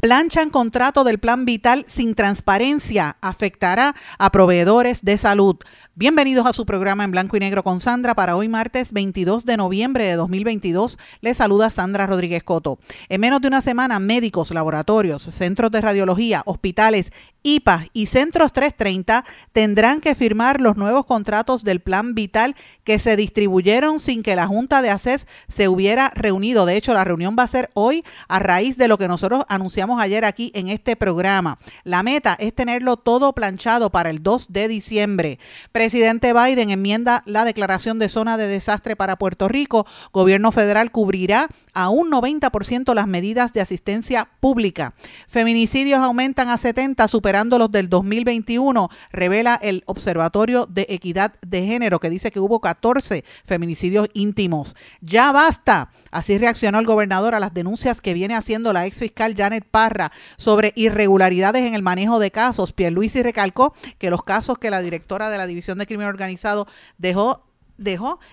Planchan contrato del Plan Vital sin transparencia. Afectará a proveedores de salud. Bienvenidos a su programa En Blanco y Negro con Sandra. Para hoy martes 22 de noviembre de 2022, les saluda Sandra Rodríguez Coto. En menos de una semana, médicos, laboratorios, centros de radiología, hospitales, IPAs y Centros 330 tendrán que firmar los nuevos contratos del Plan Vital que se distribuyeron sin que la Junta de ACES se hubiera reunido. De hecho, la reunión va a ser hoy a raíz de lo que nosotros anunciamos ayer aquí en este programa. La meta es tenerlo todo planchado para el 2 de diciembre. Presidente Biden enmienda la declaración de zona de desastre para Puerto Rico. Gobierno federal cubrirá a un 90% las medidas de asistencia pública. Feminicidios aumentan a 70, superando los del 2021, revela el Observatorio de Equidad de Género, que dice que hubo 14 feminicidios íntimos. ¡Ya basta! Así reaccionó el gobernador a las denuncias que viene haciendo la exfiscal Janet Parra sobre irregularidades en el manejo de casos. Pierluisi recalcó que los casos que la directora de la División de Crimen Organizado dejó,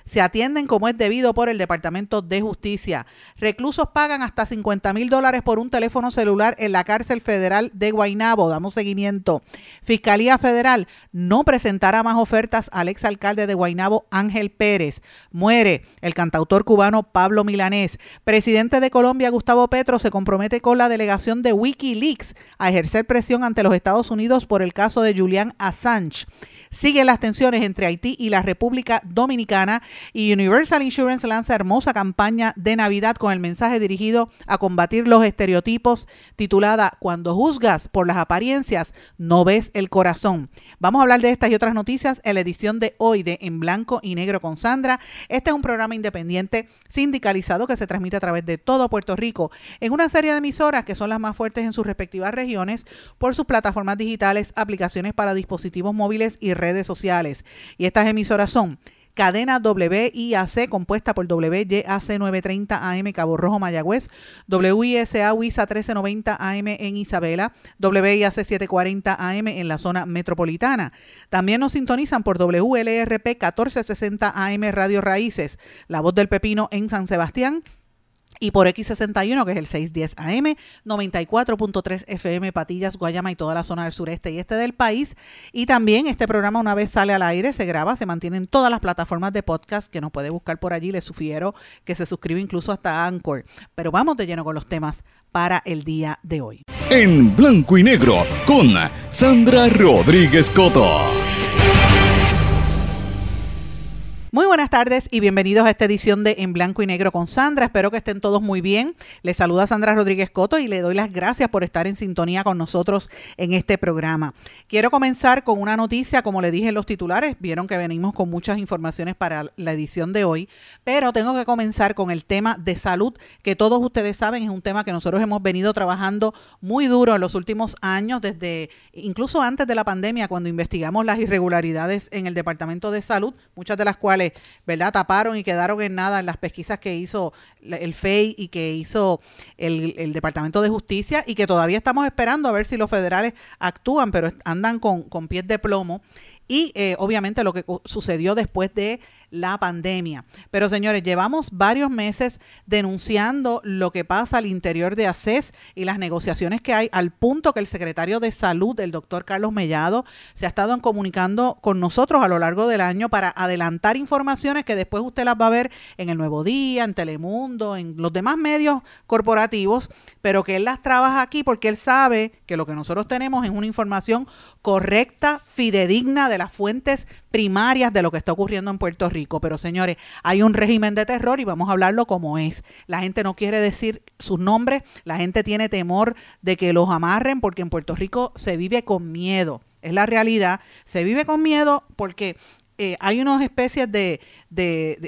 se atienden como es debido por el Departamento de Justicia. Reclusos pagan hasta $50,000 por un teléfono celular en la cárcel federal de Guaynabo. Damos seguimiento. Fiscalía Federal no presentará más ofertas al exalcalde de Guaynabo, Ángel Pérez. Muere el cantautor cubano Pablo Milanés. Presidente de Colombia, Gustavo Petro, se compromete con la delegación de Wikileaks a ejercer presión ante los Estados Unidos por el caso de Julian Assange. Siguen las tensiones entre Haití y la República Dominicana y Universal Insurance lanza hermosa campaña de Navidad con el mensaje dirigido a combatir los estereotipos, titulada "Cuando juzgas por las apariencias, no ves el corazón". Vamos a hablar de estas y otras noticias en la edición de hoy de En Blanco y Negro con Sandra. Este es un programa independiente sindicalizado que se transmite a través de todo Puerto Rico en una serie de emisoras que son las más fuertes en sus respectivas regiones por sus plataformas digitales, aplicaciones para dispositivos móviles y redes sociales. Y estas emisoras son Cadena WIAC, compuesta por WYAC 930 AM Cabo Rojo, Mayagüez, WISA WISA 1390 AM en Isabela, WIAC 740 AM en la zona metropolitana. También nos sintonizan por WLRP 1460 AM Radio Raíces, La Voz del Pepino en San Sebastián, y por X61, que es el 610 AM, 94.3 FM, Patillas, Guayama y toda la zona del sureste y este del país. Y también este programa, una vez sale al aire, se graba, se mantiene en todas las plataformas de podcast que nos puede buscar por allí. Les sugiero que se suscriba incluso hasta Anchor. Pero vamos de lleno con los temas para el día de hoy. En Blanco y Negro con Sandra Rodríguez Coto. Muy buenas tardes y bienvenidos a esta edición de En Blanco y Negro con Sandra. Espero que estén todos muy bien. Les saluda Sandra Rodríguez Coto y le doy las gracias por estar en sintonía con nosotros en este programa. Quiero comenzar con una noticia, como le dije en los titulares, vieron que venimos con muchas informaciones para la edición de hoy, pero tengo que comenzar con el tema de salud, que todos ustedes saben es un tema que nosotros hemos venido trabajando muy duro en los últimos años, desde incluso antes de la pandemia, cuando investigamos las irregularidades en el Departamento de Salud, muchas de las cuales, ¿verdad?, taparon y quedaron en nada en las pesquisas que hizo el FEI y que hizo el Departamento de Justicia, y que todavía estamos esperando a ver si los federales actúan, pero andan con pies de plomo. Y obviamente lo que sucedió después de la pandemia. Pero señores, llevamos varios meses denunciando lo que pasa al interior de ACES y las negociaciones que hay, al punto que el secretario de Salud, el doctor Carlos Mellado, se ha estado comunicando con nosotros a lo largo del año para adelantar informaciones que después usted las va a ver en El Nuevo Día, en Telemundo, en los demás medios corporativos, pero que él las trabaja aquí porque él sabe que lo que nosotros tenemos es una información correcta, fidedigna, de las fuentes primarias de lo que está ocurriendo en Puerto Rico. Pero señores, hay un régimen de terror y vamos a hablarlo como es. La gente no quiere decir sus nombres, la gente tiene temor de que los amarren porque en Puerto Rico se vive con miedo. Es la realidad, se vive con miedo porque hay unas especies de,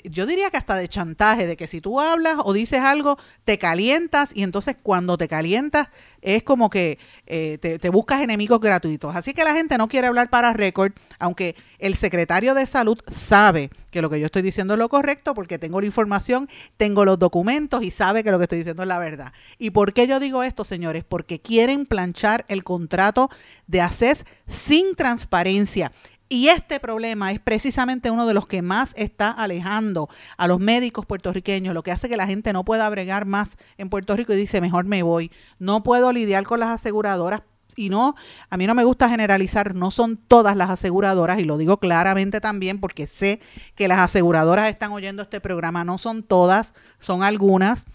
yo diría que hasta de chantaje, de que si tú hablas o dices algo, te calientas, y entonces cuando te calientas es como que te buscas enemigos gratuitos. Así que la gente no quiere hablar para récord, aunque el secretario de Salud sabe que lo que yo estoy diciendo es lo correcto, porque tengo la información, tengo los documentos y sabe que lo que estoy diciendo es la verdad. ¿Y por qué yo digo esto, señores? Porque quieren planchar el contrato de ACES sin transparencia. Y este problema es precisamente uno de los que más está alejando a los médicos puertorriqueños, lo que hace que la gente no pueda bregar más en Puerto Rico y dice, mejor me voy. No puedo lidiar con las aseguradoras. Y no, a mí no me gusta generalizar, no son todas las aseguradoras, y lo digo claramente también porque sé que las aseguradoras están oyendo este programa, no son todas, son algunas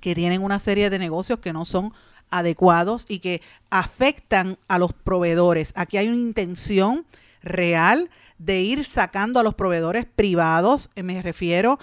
que tienen una serie de negocios que no son adecuados y que afectan a los proveedores. Aquí hay una intención real de ir sacando a los proveedores privados, me refiero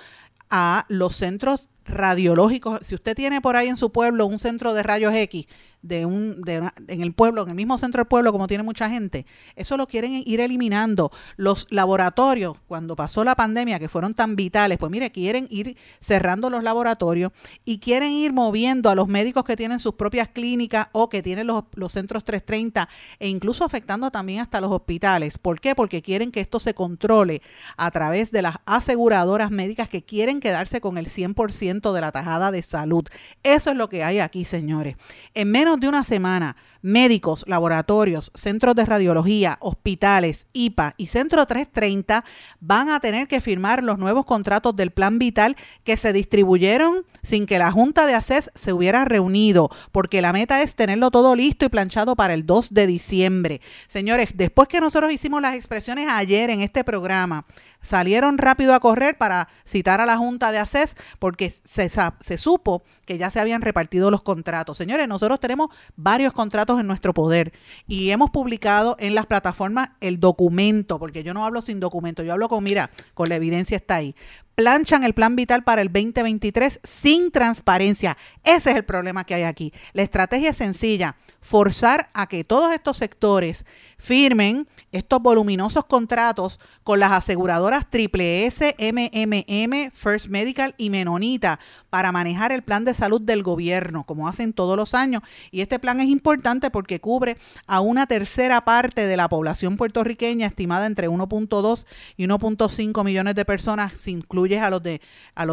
a los centros radiológicos. Si usted tiene por ahí en su pueblo un centro de rayos X, en el pueblo, en el mismo centro del pueblo, como tiene mucha gente, eso lo quieren ir eliminando. Los laboratorios, cuando pasó la pandemia, que fueron tan vitales, pues mire, quieren ir cerrando los laboratorios y quieren ir moviendo a los médicos que tienen sus propias clínicas o que tienen los centros 330, e incluso afectando también hasta los hospitales. ¿Por qué? Porque quieren que esto se controle a través de las aseguradoras médicas que quieren quedarse con el 100% de la tajada de salud. Eso es lo que hay aquí, señores. En menos de una semana, médicos, laboratorios, centros de radiología, hospitales, IPA y Centro 330 van a tener que firmar los nuevos contratos del Plan Vital que se distribuyeron sin que la Junta de ACES se hubiera reunido, porque la meta es tenerlo todo listo y planchado para el 2 de diciembre. Señores, después que nosotros hicimos las expresiones ayer en este programa, salieron rápido a correr para citar a la Junta de ACES porque se supo que ya se habían repartido los contratos. Señores, nosotros tenemos varios contratos en nuestro poder y hemos publicado en las plataformas el documento, porque yo no hablo sin documento, yo hablo con la evidencia está ahí. Planchan el Plan Vital para el 2023 sin transparencia. Ese es el problema que hay aquí. La estrategia es sencilla, forzar a que todos estos sectores firmen estos voluminosos contratos con las aseguradoras Triple S, MMM, First Medical y Menonita para manejar el plan de salud del gobierno, como hacen todos los años. Y este plan es importante porque cubre a una tercera parte de la población puertorriqueña, estimada entre 1.2 y 1.5 millones de personas, si incluyes a los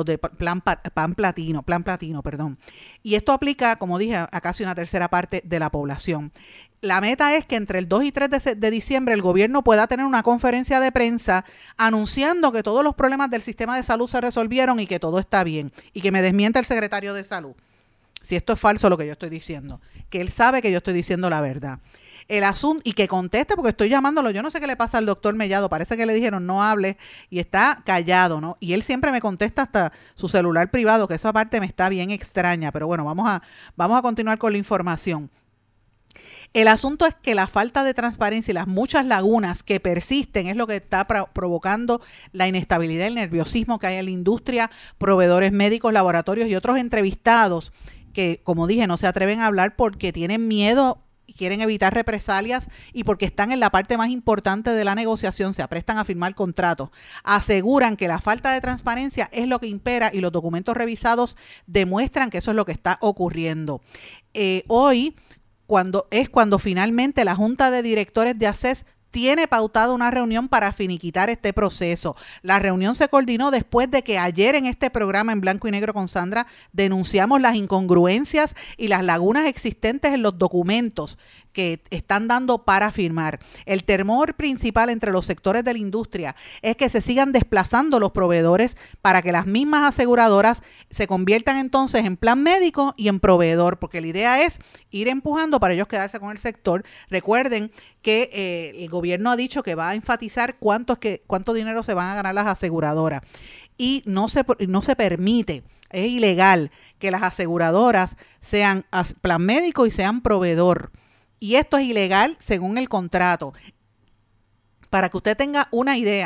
de plan platino. Y esto aplica, como dije, a casi una tercera parte de la población. La meta es que entre el 2 y 3 de diciembre el gobierno pueda tener una conferencia de prensa anunciando que todos los problemas del sistema de salud se resolvieron y que todo está bien, y que me desmienta el secretario de Salud, si esto es falso lo que yo estoy diciendo, que él sabe que yo estoy diciendo la verdad. El asunto, y que conteste, porque estoy llamándolo, yo no sé qué le pasa al doctor Mellado, parece que le dijeron no hable y está callado, ¿no? Y él siempre me contesta hasta su celular privado, que esa parte me está bien extraña, pero bueno, vamos a continuar con la información. El asunto es que la falta de transparencia y las muchas lagunas que persisten es lo que está provocando la inestabilidad y el nerviosismo que hay en la industria, proveedores médicos, laboratorios y otros entrevistados que, como dije, no se atreven a hablar porque tienen miedo, quieren evitar represalias y porque están en la parte más importante de la negociación, se aprestan a firmar contratos. Aseguran que la falta de transparencia es lo que impera y los documentos revisados demuestran que eso es lo que está ocurriendo. Hoy cuando finalmente la Junta de Directores de ACES tiene pautada una reunión para finiquitar este proceso. La reunión se coordinó después de que ayer en este programa en Blanco y Negro con Sandra denunciamos las incongruencias y las lagunas existentes en los documentos que están dando para firmar. El temor principal entre los sectores de la industria es que se sigan desplazando los proveedores para que las mismas aseguradoras se conviertan entonces en plan médico y en proveedor, porque la idea es ir empujando para ellos quedarse con el sector. Recuerden que el gobierno ha dicho que va a enfatizar cuánto dinero se van a ganar las aseguradoras y no se permite, es ilegal que las aseguradoras sean plan médico y sean proveedor, y esto es ilegal según el contrato. Para que usted tenga una idea,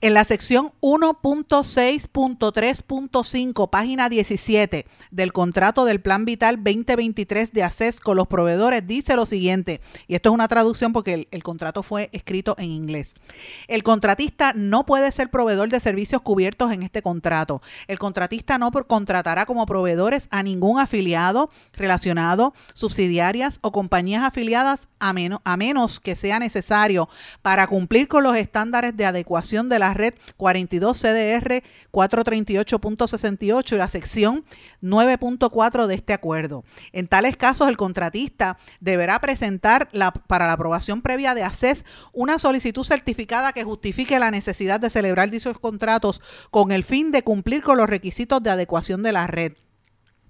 En la sección 1.6.3.5, página 17 del contrato del Plan Vital 2023 de ACES con los proveedores, dice lo siguiente, y esto es una traducción porque el contrato fue escrito en inglés. El contratista no puede ser proveedor de servicios cubiertos en este contrato. El contratista no contratará como proveedores a ningún afiliado, relacionado, subsidiarias o compañías afiliadas a menos que sea necesario para cumplir con los estándares de adecuación de la red 42 CDR 438.68 y la sección 9.4 de este acuerdo. En tales casos, el contratista deberá presentar para la aprobación previa de ACES una solicitud certificada que justifique la necesidad de celebrar dichos contratos con el fin de cumplir con los requisitos de adecuación de la red.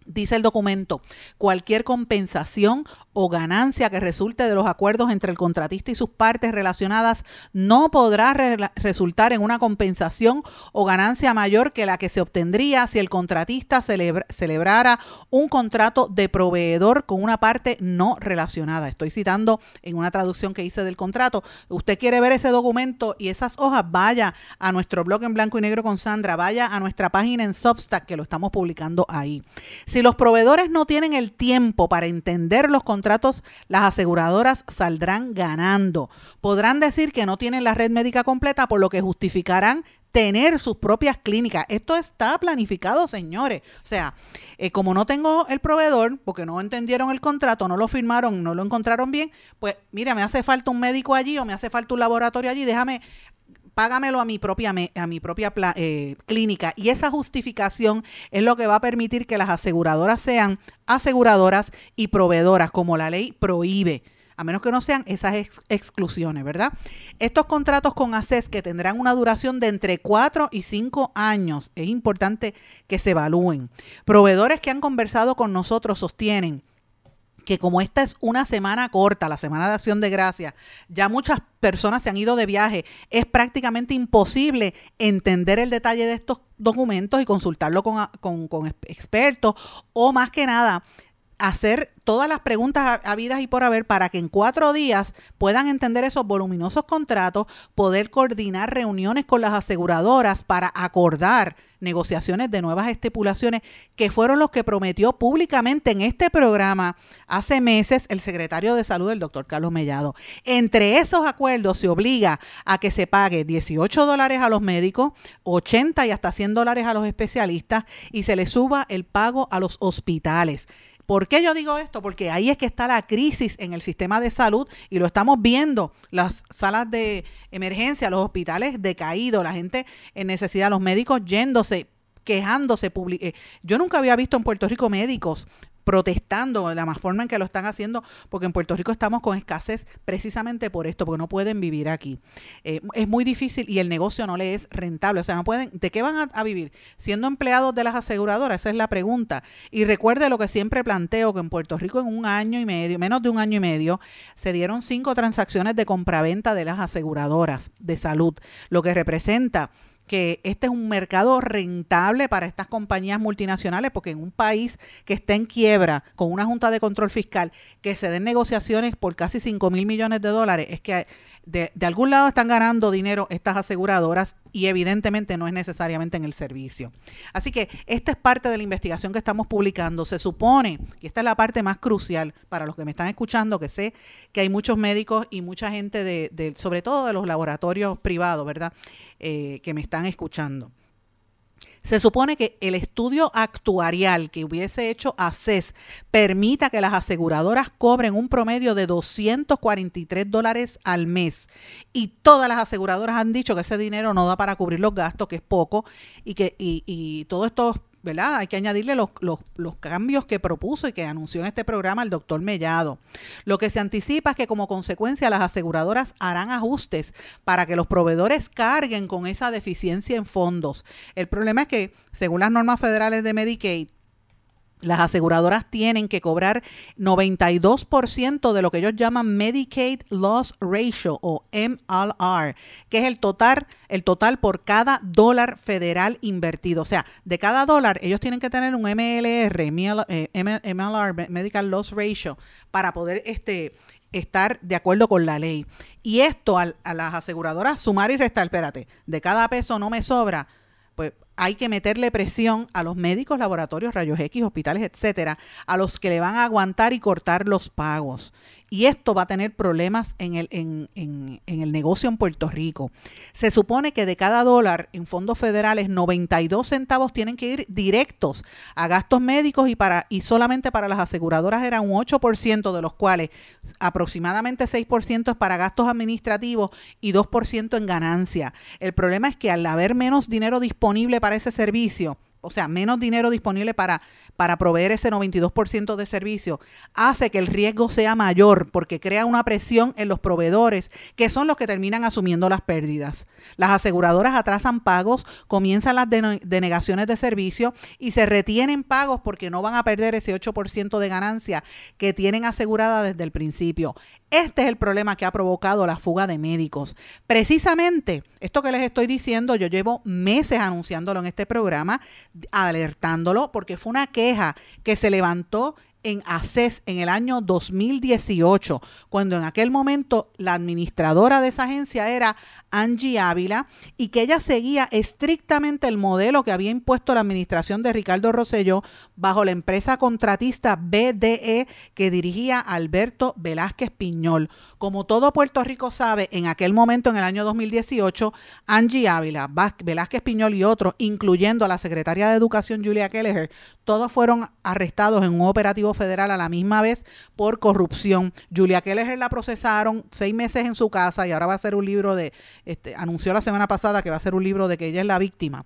Dice el documento, cualquier compensación o ganancia que resulte de los acuerdos entre el contratista y sus partes relacionadas no podrá resultar en una compensación o ganancia mayor que la que se obtendría si el contratista celebrara un contrato de proveedor con una parte no relacionada. Estoy citando en una traducción que hice del contrato. Usted quiere ver ese documento y esas hojas, vaya a nuestro blog en blanco y negro con Sandra, vaya a nuestra página en Substack que lo estamos publicando ahí. Si los proveedores no tienen el tiempo para entender los contratos, las aseguradoras saldrán ganando. Podrán decir que no tienen la red médica completa, por lo que justificarán tener sus propias clínicas. Esto está planificado, señores. O sea, como no tengo el proveedor, porque no entendieron el contrato, no lo firmaron, no lo encontraron bien, pues mira, me hace falta un médico allí o me hace falta un laboratorio allí, déjame... Págamelo a mi propia clínica. Y esa justificación es lo que va a permitir que las aseguradoras sean aseguradoras y proveedoras, como la ley prohíbe, a menos que no sean esas exclusiones, ¿verdad? Estos contratos con ACES que tendrán una duración de entre 4 y 5 años, es importante que se evalúen. Proveedores que han conversado con nosotros sostienen que como esta es una semana corta, la Semana de Acción de Gracias, ya muchas personas se han ido de viaje, es prácticamente imposible entender el detalle de estos documentos y consultarlo con expertos o más que nada hacer todas las preguntas habidas y por haber para que en 4 días puedan entender esos voluminosos contratos, poder coordinar reuniones con las aseguradoras para acordar negociaciones de nuevas estipulaciones, que fueron los que prometió públicamente en este programa hace meses el secretario de Salud, el doctor Carlos Mellado. Entre esos acuerdos se obliga a que se pague $18 a los médicos, $80 y hasta $100 a los especialistas y se les suba el pago a los hospitales. ¿Por qué yo digo esto? Porque ahí es que está la crisis en el sistema de salud y lo estamos viendo, las salas de emergencia, los hospitales decaídos, la gente en necesidad, los médicos yéndose, quejándose. Yo nunca había visto en Puerto Rico médicos protestando de la más forma en que lo están haciendo, porque en Puerto Rico estamos con escasez precisamente por esto, porque no pueden vivir aquí. Es muy difícil y el negocio no le es rentable. O sea, no pueden. ¿De qué van a vivir? ¿Siendo empleados de las aseguradoras? Esa es la pregunta. Y recuerde lo que siempre planteo, que en Puerto Rico en menos de un año y medio, se dieron 5 transacciones de compraventa de las aseguradoras de salud, lo que representa que este es un mercado rentable para estas compañías multinacionales, porque en un país que está en quiebra, con una junta de control fiscal, que se den negociaciones por casi $5,000 millones, es que de algún lado están ganando dinero estas aseguradoras y evidentemente no es necesariamente en el servicio. Así que esta es parte de la investigación que estamos publicando. Se supone, y esta es la parte más crucial para los que me están escuchando, que sé que hay muchos médicos y mucha gente, sobre todo de los laboratorios privados, ¿verdad?, que me están escuchando. Se supone que el estudio actuarial que hubiese hecho ACES permita que las aseguradoras cobren un promedio de $243 al mes. Y todas las aseguradoras han dicho que ese dinero no da para cubrir los gastos, que es poco, y todo esto, ¿verdad? Hay que añadirle los cambios que propuso y que anunció en este programa el doctor Mellado. Lo que se anticipa es que como consecuencia las aseguradoras harán ajustes para que los proveedores carguen con esa deficiencia en fondos. El problema es que, según las normas federales de Medicaid, las aseguradoras tienen que cobrar 92% de lo que ellos llaman Medicaid Loss Ratio o MLR, que es el total por cada dólar federal invertido. O sea, de cada dólar ellos tienen que tener un MLR, Medicaid Loss Ratio, para poder estar de acuerdo con la ley. Y esto a las aseguradoras sumar y restar, espérate, de cada peso no me sobra, pues hay que meterle presión a los médicos, laboratorios, rayos X, hospitales, etcétera, a los que le van a aguantar y cortar los pagos. Y esto va a tener problemas en el negocio en Puerto Rico. Se supone que de cada dólar en fondos federales, 92 centavos tienen que ir directos a gastos médicos y solamente para las aseguradoras era un 8%, de los cuales aproximadamente 6% es para gastos administrativos y 2% en ganancia. El problema es que al haber menos dinero disponible para ese servicio, o sea, menos dinero disponible para proveer ese 92% de servicio, hace que el riesgo sea mayor porque crea una presión en los proveedores, que son los que terminan asumiendo las pérdidas. Las aseguradoras atrasan pagos, comienzan las denegaciones de servicio y se retienen pagos porque no van a perder ese 8% de ganancia que tienen asegurada desde el principio. Este es el problema que ha provocado la fuga de médicos. Precisamente, esto que les estoy diciendo, yo llevo meses anunciándolo en este programa, alertándolo, porque fue una queja que se levantó en ACES en el año 2018, cuando en aquel momento la administradora de esa agencia era Angie Ávila, y que ella seguía estrictamente el modelo que había impuesto la administración de Ricardo Rosselló bajo la empresa contratista BDE que dirigía Alberto Velázquez Piñol. Como todo Puerto Rico sabe, en aquel momento, en el año 2018, Angie Ávila, Velázquez Piñol y otros, incluyendo a la secretaria de Educación Julia Keleher, todos fueron arrestados en un operativo federal a la misma vez por corrupción. Julia Keleher la procesaron 6 meses en su casa y ahora va a hacer un libro de, anunció la semana pasada que va a hacer un libro de que ella es la víctima.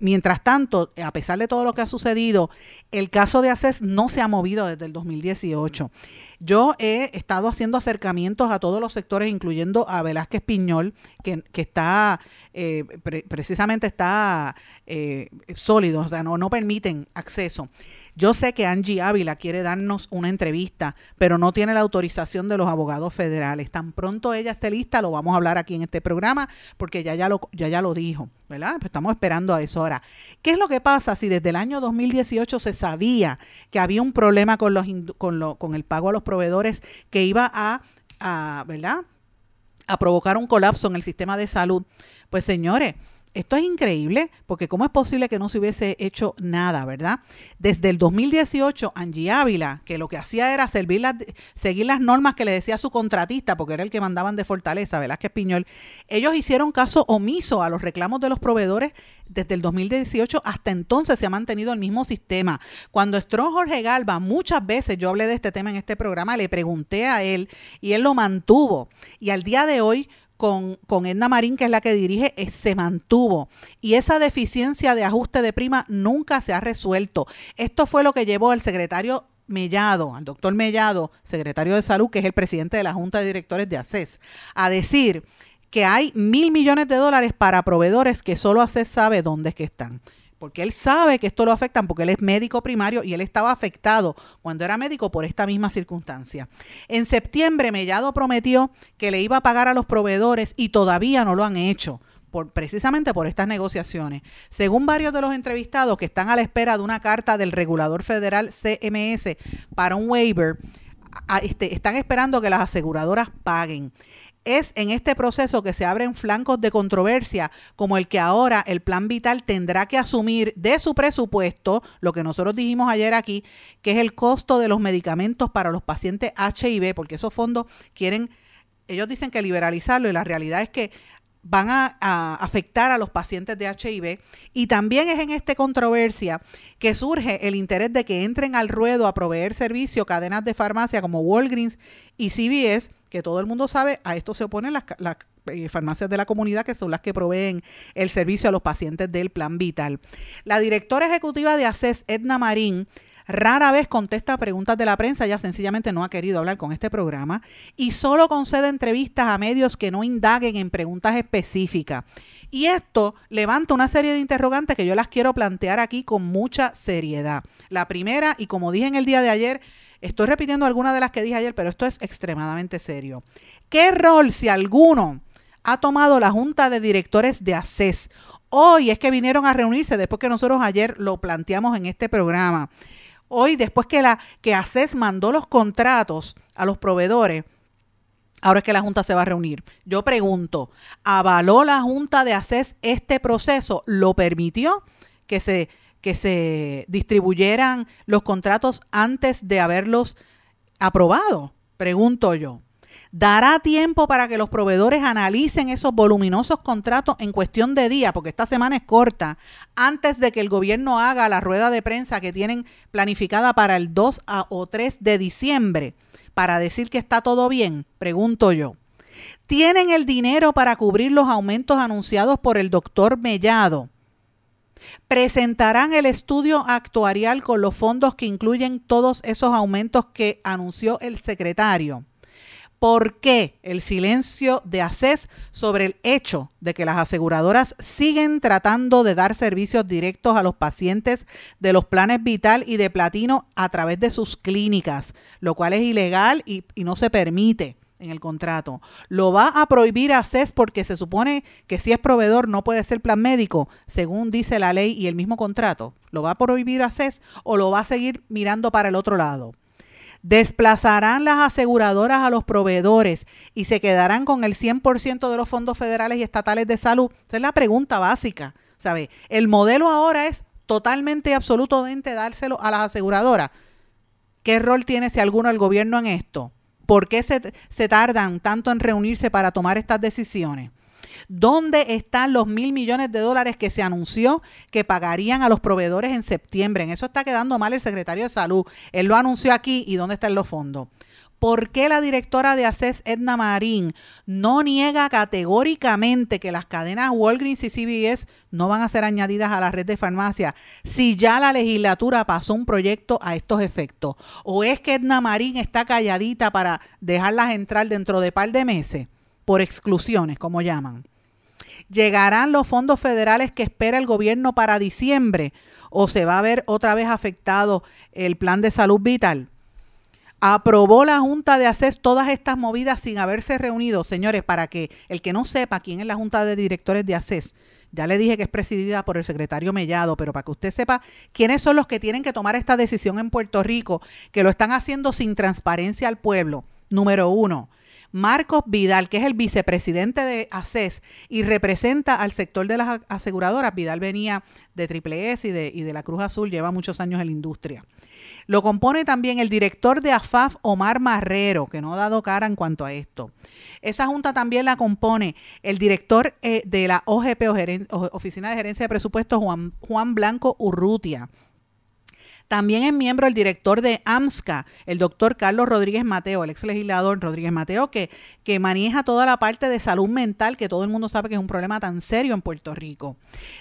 Mientras tanto, a pesar de todo lo que ha sucedido, el caso de ACES no se ha movido desde el 2018. Yo he estado haciendo acercamientos a todos los sectores, incluyendo a Velázquez Piñol, que está precisamente está sólido, o sea, no permiten acceso. Yo sé que Angie Ávila quiere darnos una entrevista, pero no tiene la autorización de los abogados federales. Tan pronto ella esté lista, lo vamos a hablar aquí en este programa, porque ya lo dijo, ¿verdad? Pues estamos esperando a eso ahora. ¿Qué es lo que pasa si desde el año 2018 se sabía que había un problema con el pago a los proveedores que iba ¿verdad?, a provocar un colapso en el sistema de salud? Pues, señores, esto es increíble, porque ¿cómo es posible que no se hubiese hecho nada, verdad? Desde el 2018, Angie Ávila, que lo que hacía era seguir las normas que le decía su contratista, porque era el que mandaban de Fortaleza, Velázquez Piñol, ellos hicieron caso omiso a los reclamos de los proveedores. Desde el 2018 hasta entonces se ha mantenido el mismo sistema. Cuando entró Jorge Galva, muchas veces yo hablé de este tema en este programa, le pregunté a él y él lo mantuvo. Y al día de hoy, con Edna Marín, que es la que dirige, se mantuvo. Y esa deficiencia de ajuste de prima nunca se ha resuelto. Esto fue lo que llevó al secretario Mellado, al doctor Mellado, secretario de Salud, que es el presidente de la Junta de Directores de ACES, a decir que hay $1,000 millones para proveedores que solo ACES sabe dónde es que están. Porque él sabe que esto lo afectan, porque él es médico primario y él estaba afectado cuando era médico por esta misma circunstancia. En septiembre, Mellado prometió que le iba a pagar a los proveedores y todavía no lo han hecho, precisamente por estas negociaciones. Según varios de los entrevistados que están a la espera de una carta del regulador federal CMS para un waiver, están esperando que las aseguradoras paguen. Es en este proceso que se abren flancos de controversia, como el que ahora el Plan Vital tendrá que asumir de su presupuesto, lo que nosotros dijimos ayer aquí, que es el costo de los medicamentos para los pacientes HIV, porque esos fondos ellos dicen que liberalizarlo, y la realidad es que van a afectar a los pacientes de HIV. Y también es en esta controversia que surge el interés de que entren al ruedo a proveer servicio cadenas de farmacia como Walgreens y CVS, que todo el mundo sabe, a esto se oponen las farmacias de la comunidad, que son las que proveen el servicio a los pacientes del Plan Vital. La directora ejecutiva de ACES, Edna Marín, rara vez contesta preguntas de la prensa, ella sencillamente no ha querido hablar con este programa y solo concede entrevistas a medios que no indaguen en preguntas específicas. Y esto levanta una serie de interrogantes que yo las quiero plantear aquí con mucha seriedad. La primera, y como dije en el día de ayer, estoy repitiendo algunas de las que dije ayer, pero esto es extremadamente serio. ¿Qué rol, si alguno, ha tomado la Junta de Directores de ACES? Hoy es que vinieron a reunirse después que nosotros ayer lo planteamos en este programa. Hoy, después que ACES mandó los contratos a los proveedores, Ahora es que la Junta se va a reunir. Yo pregunto, ¿avaló la Junta de ACES este proceso? ¿Lo permitió que se distribuyeran los contratos antes de haberlos aprobado? Pregunto yo. ¿Dará tiempo para que los proveedores analicen esos voluminosos contratos en cuestión de días, porque esta semana es corta, antes de que el gobierno haga la rueda de prensa que tienen planificada para el 2 o 3 de diciembre, para decir que está todo bien? Pregunto yo. ¿Tienen el dinero para cubrir los aumentos anunciados por el doctor Mellado? ¿Presentarán el estudio actuarial con los fondos que incluyen todos esos aumentos que anunció el secretario? ¿Por qué el silencio de ACES sobre el hecho de que las aseguradoras siguen tratando de dar servicios directos a los pacientes de los planes Vital y de Platino a través de sus clínicas, lo cual es ilegal y no se permite en el contrato? ¿Lo va a prohibir ACES porque se supone que si es proveedor no puede ser plan médico, según dice la ley y el mismo contrato? ¿Lo va a prohibir ACES o lo va a seguir mirando para el otro lado? ¿Desplazarán las aseguradoras a los proveedores y se quedarán con el 100% de los fondos federales y estatales de salud? Esa es la pregunta básica, ¿sabe? El modelo ahora es totalmente y absolutamente dárselo a las aseguradoras. ¿Qué rol tiene, si alguno, el gobierno en esto? ¿Por qué se tardan tanto en reunirse para tomar estas decisiones? ¿Dónde están los $1,000 millones que se anunció que pagarían a los proveedores en septiembre? En eso está quedando mal el secretario de Salud. Él lo anunció aquí, ¿y dónde están los fondos? ¿Por qué la directora de ACES, Edna Marín, no niega categóricamente que las cadenas Walgreens y CVS no van a ser añadidas a la red de farmacia si ya la legislatura pasó un proyecto a estos efectos? ¿O es que Edna Marín está calladita para dejarlas entrar dentro de par de meses? Por exclusiones, como llaman. ¿Llegarán los fondos federales que espera el gobierno para diciembre o se va a ver otra vez afectado el plan de salud Vital? ¿Aprobó la Junta de ACES todas estas movidas sin haberse reunido? Señores, para que el que no sepa quién es la Junta de Directores de ACES, ya le dije que es presidida por el secretario Mellado, pero para que usted sepa quiénes son los que tienen que tomar esta decisión en Puerto Rico, que lo están haciendo sin transparencia al pueblo. Número uno, Marcos Vidal, que es el vicepresidente de ACES y representa al sector de las aseguradoras. Vidal venía de Triple S y de la Cruz Azul, lleva muchos años en la industria. Lo compone también el director de AFAF, Omar Marrero, que no ha dado cara en cuanto a esto. Esa junta también la compone el director de la OGP, Oficina de Gerencia de Presupuestos, Juan Blanco Urrutia. También es miembro el director de AMSCA, el doctor Carlos Rodríguez Mateo, el ex legislador Rodríguez Mateo, que maneja toda la parte de salud mental, que todo el mundo sabe que es un problema tan serio en Puerto Rico.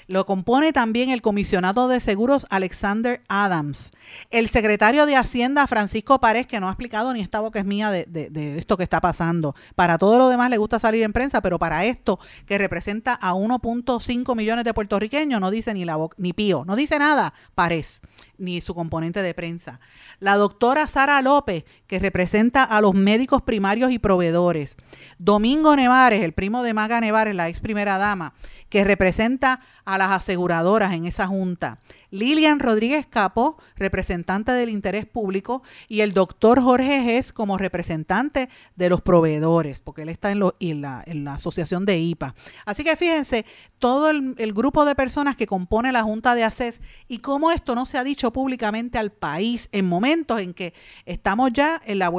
Lo compone también el comisionado de seguros, Alexander Adams. El secretario de Hacienda, Francisco Páez, que no ha explicado ni esta boca es mía de esto que está pasando. Para todo lo demás le gusta salir en prensa, pero para esto, que representa a 1.5 millones de puertorriqueños, no dice ni la boca, ni pío, no dice nada, Páez, ni su componente de prensa. La doctora Sara López, que representa a los médicos primarios y proveedores. Domingo Nevares, el primo de Maga Nevares, la ex primera dama, que representa a las aseguradoras en esa junta. Lilian Rodríguez Capó, representante del interés público, y el doctor Jorge Gés como representante de los proveedores, porque él está en la asociación de IPA. Así que fíjense, todo el grupo de personas que compone la Junta de ACES y cómo esto no se ha dicho públicamente al país en momentos en que estamos ya en la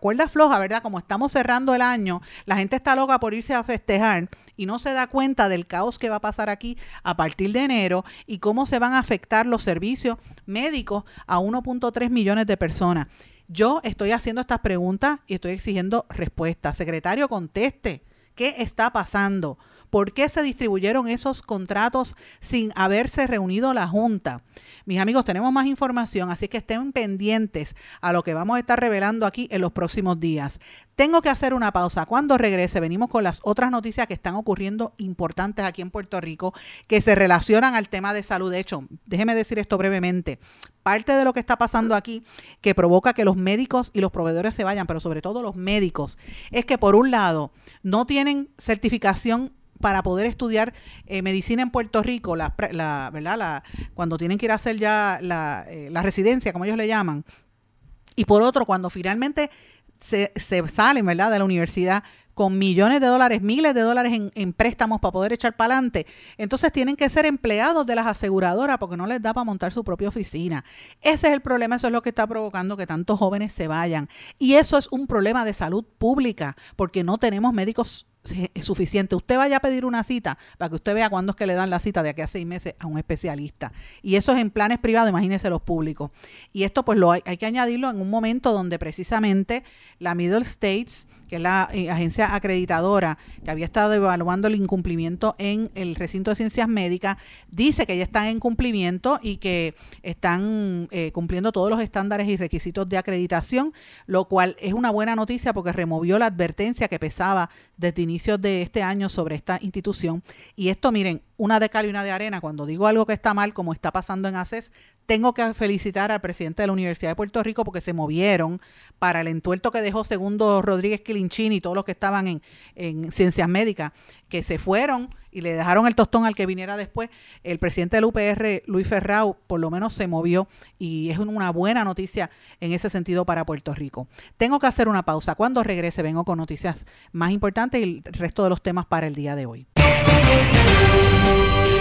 cuerda floja, ¿verdad? Como estamos cerrando el año, la gente está loca por irse a festejar y no se da cuenta del caos que va a pasar aquí a partir de enero y cómo se van a afectar los servicios médicos a 1.3 millones de personas. Yo estoy haciendo estas preguntas y estoy exigiendo respuestas. Secretario, conteste. ¿Qué está pasando? ¿Por qué se distribuyeron esos contratos sin haberse reunido la Junta? Mis amigos, tenemos más información, así que estén pendientes a lo que vamos a estar revelando aquí en los próximos días. Tengo que hacer una pausa. Cuando regrese, venimos con las otras noticias que están ocurriendo importantes aquí en Puerto Rico, que se relacionan al tema de salud. De hecho, déjeme decir esto brevemente. Parte de lo que está pasando aquí, que provoca que los médicos y los proveedores se vayan, pero sobre todo los médicos, es que por un lado no tienen certificación para poder estudiar medicina en Puerto Rico, cuando tienen que ir a hacer ya la residencia, como ellos le llaman. Y por otro, cuando finalmente se salen, ¿verdad?, de la universidad con millones de dólares, miles de dólares en préstamos para poder echar para adelante. Entonces tienen que ser empleados de las aseguradoras porque no les da para montar su propia oficina. Ese es el problema, eso es lo que está provocando que tantos jóvenes se vayan. Y eso es un problema de salud pública porque no tenemos médicos suficientes. Usted vaya a pedir una cita para que usted vea cuándo es que le dan la cita de aquí a 6 meses a un especialista. Y eso es en planes privados, imagínense los públicos. Y esto pues lo hay que añadirlo en un momento donde precisamente la Middle States, que es la agencia acreditadora que había estado evaluando el incumplimiento en el recinto de ciencias médicas, dice que ya están en cumplimiento y que están cumpliendo todos los estándares y requisitos de acreditación, lo cual es una buena noticia porque removió la advertencia que pesaba desde inicios de este año sobre esta institución. Y esto, miren, una de cal y una de arena. Cuando digo algo que está mal, como está pasando en ACES, tengo que felicitar al presidente de la Universidad de Puerto Rico porque se movieron para el entuerto que dejó Segundo Rodríguez Quilinchini y todos los que estaban en ciencias médicas, que se fueron y le dejaron el tostón al que viniera después. El presidente del UPR, Luis Ferrau, por lo menos se movió y es una buena noticia en ese sentido para Puerto Rico. Tengo que hacer una pausa. Cuando regrese vengo con noticias más importantes y el resto de los temas para el día de hoy.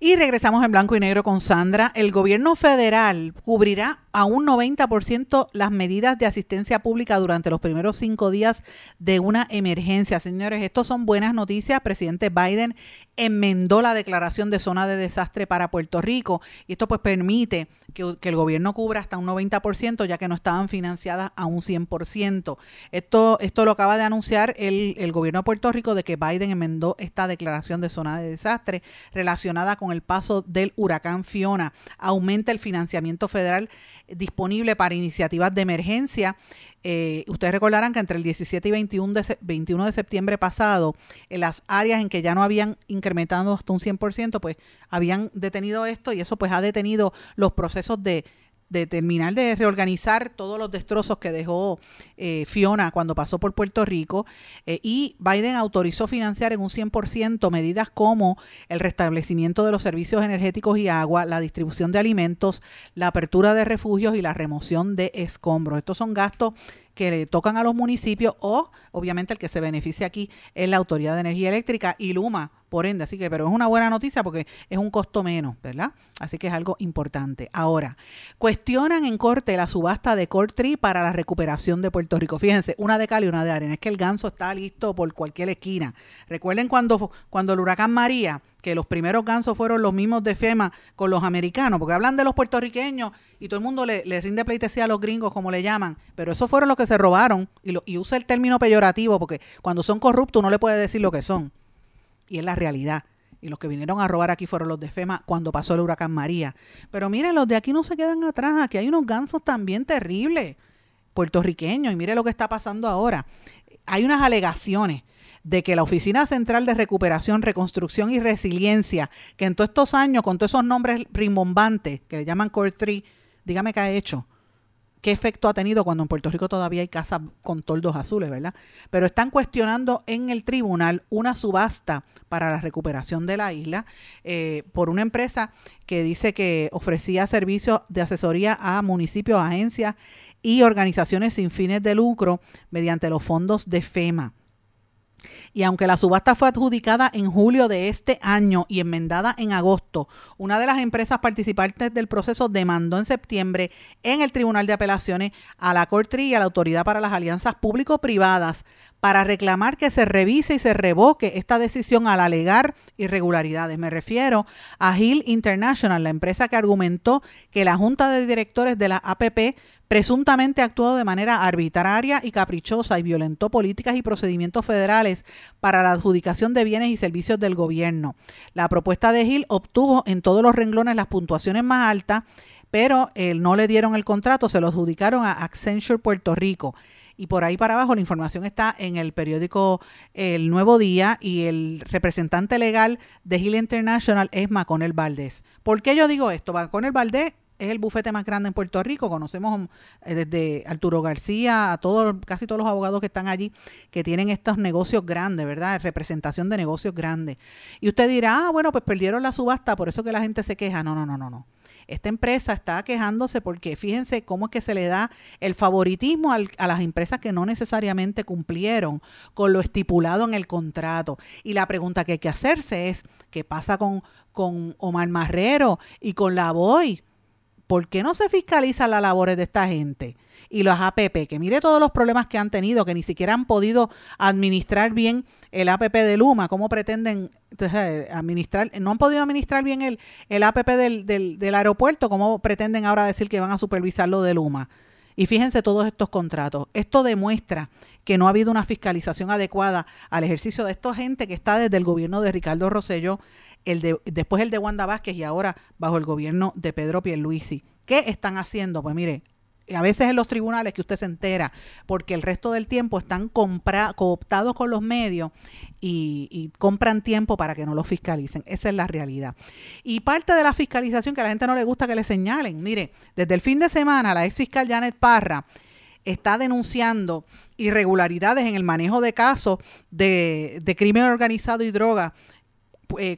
Y regresamos en Blanco y Negro con Sandra. El gobierno federal cubrirá a un 90% las medidas de asistencia pública durante los primeros 5 días de una emergencia. Señores, estos son buenas noticias. Presidente Biden enmendó la declaración de zona de desastre para Puerto Rico y esto pues permite que el gobierno cubra hasta un 90% ya que no estaban financiadas a un 100%. Esto lo acaba de anunciar el gobierno de Puerto Rico de que Biden enmendó esta declaración de zona de desastre relacionada con el paso del huracán Fiona. Aumenta el financiamiento federal disponible para iniciativas de emergencia. Ustedes recordarán que entre el 17 y 21 de septiembre pasado, en las áreas en que ya no habían incrementado hasta un 100%, pues habían detenido esto y eso pues ha detenido los procesos de terminar de reorganizar todos los destrozos que dejó Fiona cuando pasó por Puerto Rico y Biden autorizó financiar en un 100% medidas como el restablecimiento de los servicios energéticos y agua, la distribución de alimentos, la apertura de refugios y la remoción de escombros. Estos son gastos que le tocan a los municipios o, obviamente, el que se beneficia aquí es la Autoridad de Energía Eléctrica y Luma, por ende. Así que, pero es una buena noticia porque es un costo menos, ¿verdad? Así que es algo importante. Ahora, cuestionan en corte la subasta de Cortree para la recuperación de Puerto Rico. Fíjense, una de cal y una de arena. Es que el ganso está listo por cualquier esquina. Recuerden cuando el huracán María, que los primeros gansos fueron los mismos de FEMA con los americanos, porque hablan de los puertorriqueños y todo el mundo le rinde pleitesía a los gringos, como le llaman, pero esos fueron los que se robaron, y usa el término peyorativo, porque cuando son corruptos no le puede decir lo que son, y es la realidad. Y los que vinieron a robar aquí fueron los de FEMA cuando pasó el huracán María. Pero miren, los de aquí no se quedan atrás, aquí hay unos gansos también terribles, puertorriqueños, y miren lo que está pasando ahora. Hay unas alegaciones de que la Oficina Central de Recuperación, Reconstrucción y Resiliencia, que en todos estos años, con todos esos nombres rimbombantes que le llaman Cortree, dígame qué ha hecho, qué efecto ha tenido cuando en Puerto Rico todavía hay casas con toldos azules, ¿verdad? Pero están cuestionando en el tribunal una subasta para la recuperación de la isla por una empresa que dice que ofrecía servicios de asesoría a municipios, agencias y organizaciones sin fines de lucro mediante los fondos de FEMA. Y aunque la subasta fue adjudicada en julio de este año y enmendada en agosto, una de las empresas participantes del proceso demandó en septiembre en el Tribunal de Apelaciones a la Cortree y a la Autoridad para las Alianzas Público-Privadas para reclamar que se revise y se revoque esta decisión al alegar irregularidades. Me refiero a Hill International, la empresa que argumentó que la Junta de Directores de la APP presuntamente actuó de manera arbitraria y caprichosa y violentó políticas y procedimientos federales para la adjudicación de bienes y servicios del gobierno. La propuesta de Hill obtuvo en todos los renglones las puntuaciones más altas, pero no le dieron el contrato, se lo adjudicaron a Accenture Puerto Rico. y por ahí para abajo la información está en el periódico El Nuevo Día, y el representante legal de Hill International es Maconel Valdés. ¿Por qué yo digo esto? Maconel Valdés es el bufete más grande en Puerto Rico. Conocemos desde Arturo García a todos, casi todos los abogados que están allí, que tienen estos negocios grandes, ¿verdad? Representación de negocios grandes. Y usted dirá, ah, bueno, pues perdieron la subasta, por eso que la gente se queja. No, no, no, no, no. Esta empresa está quejándose porque fíjense cómo es que se le da el favoritismo a las empresas que no necesariamente cumplieron con lo estipulado en el contrato. Y la pregunta que hay que hacerse es, ¿qué pasa con Omar Marrero y con la BOI? ¿Por qué no se fiscalizan las labores de esta gente? Y los APP, que mire todos los problemas que han tenido, que ni siquiera han podido administrar bien el APP de Luma. ¿Cómo pretenden administrar? No han podido administrar bien el APP del aeropuerto. ¿Cómo pretenden ahora decir que van a supervisar lo de Luma? Y fíjense todos estos contratos. Esto demuestra que no ha habido una fiscalización adecuada al ejercicio de esta gente que está desde el gobierno de Ricardo Rosselló, después el de Wanda Vázquez y ahora bajo el gobierno de Pedro Pierluisi. ¿Qué están haciendo? Pues mire, a veces en los tribunales que usted se entera, porque el resto del tiempo están cooptados con los medios y compran tiempo para que no los fiscalicen. Esa es la realidad. Y parte de la fiscalización que a la gente no le gusta que le señalen. Mire, desde el fin de semana la ex fiscal Janet Parra está denunciando irregularidades en el manejo de casos de crimen organizado y droga,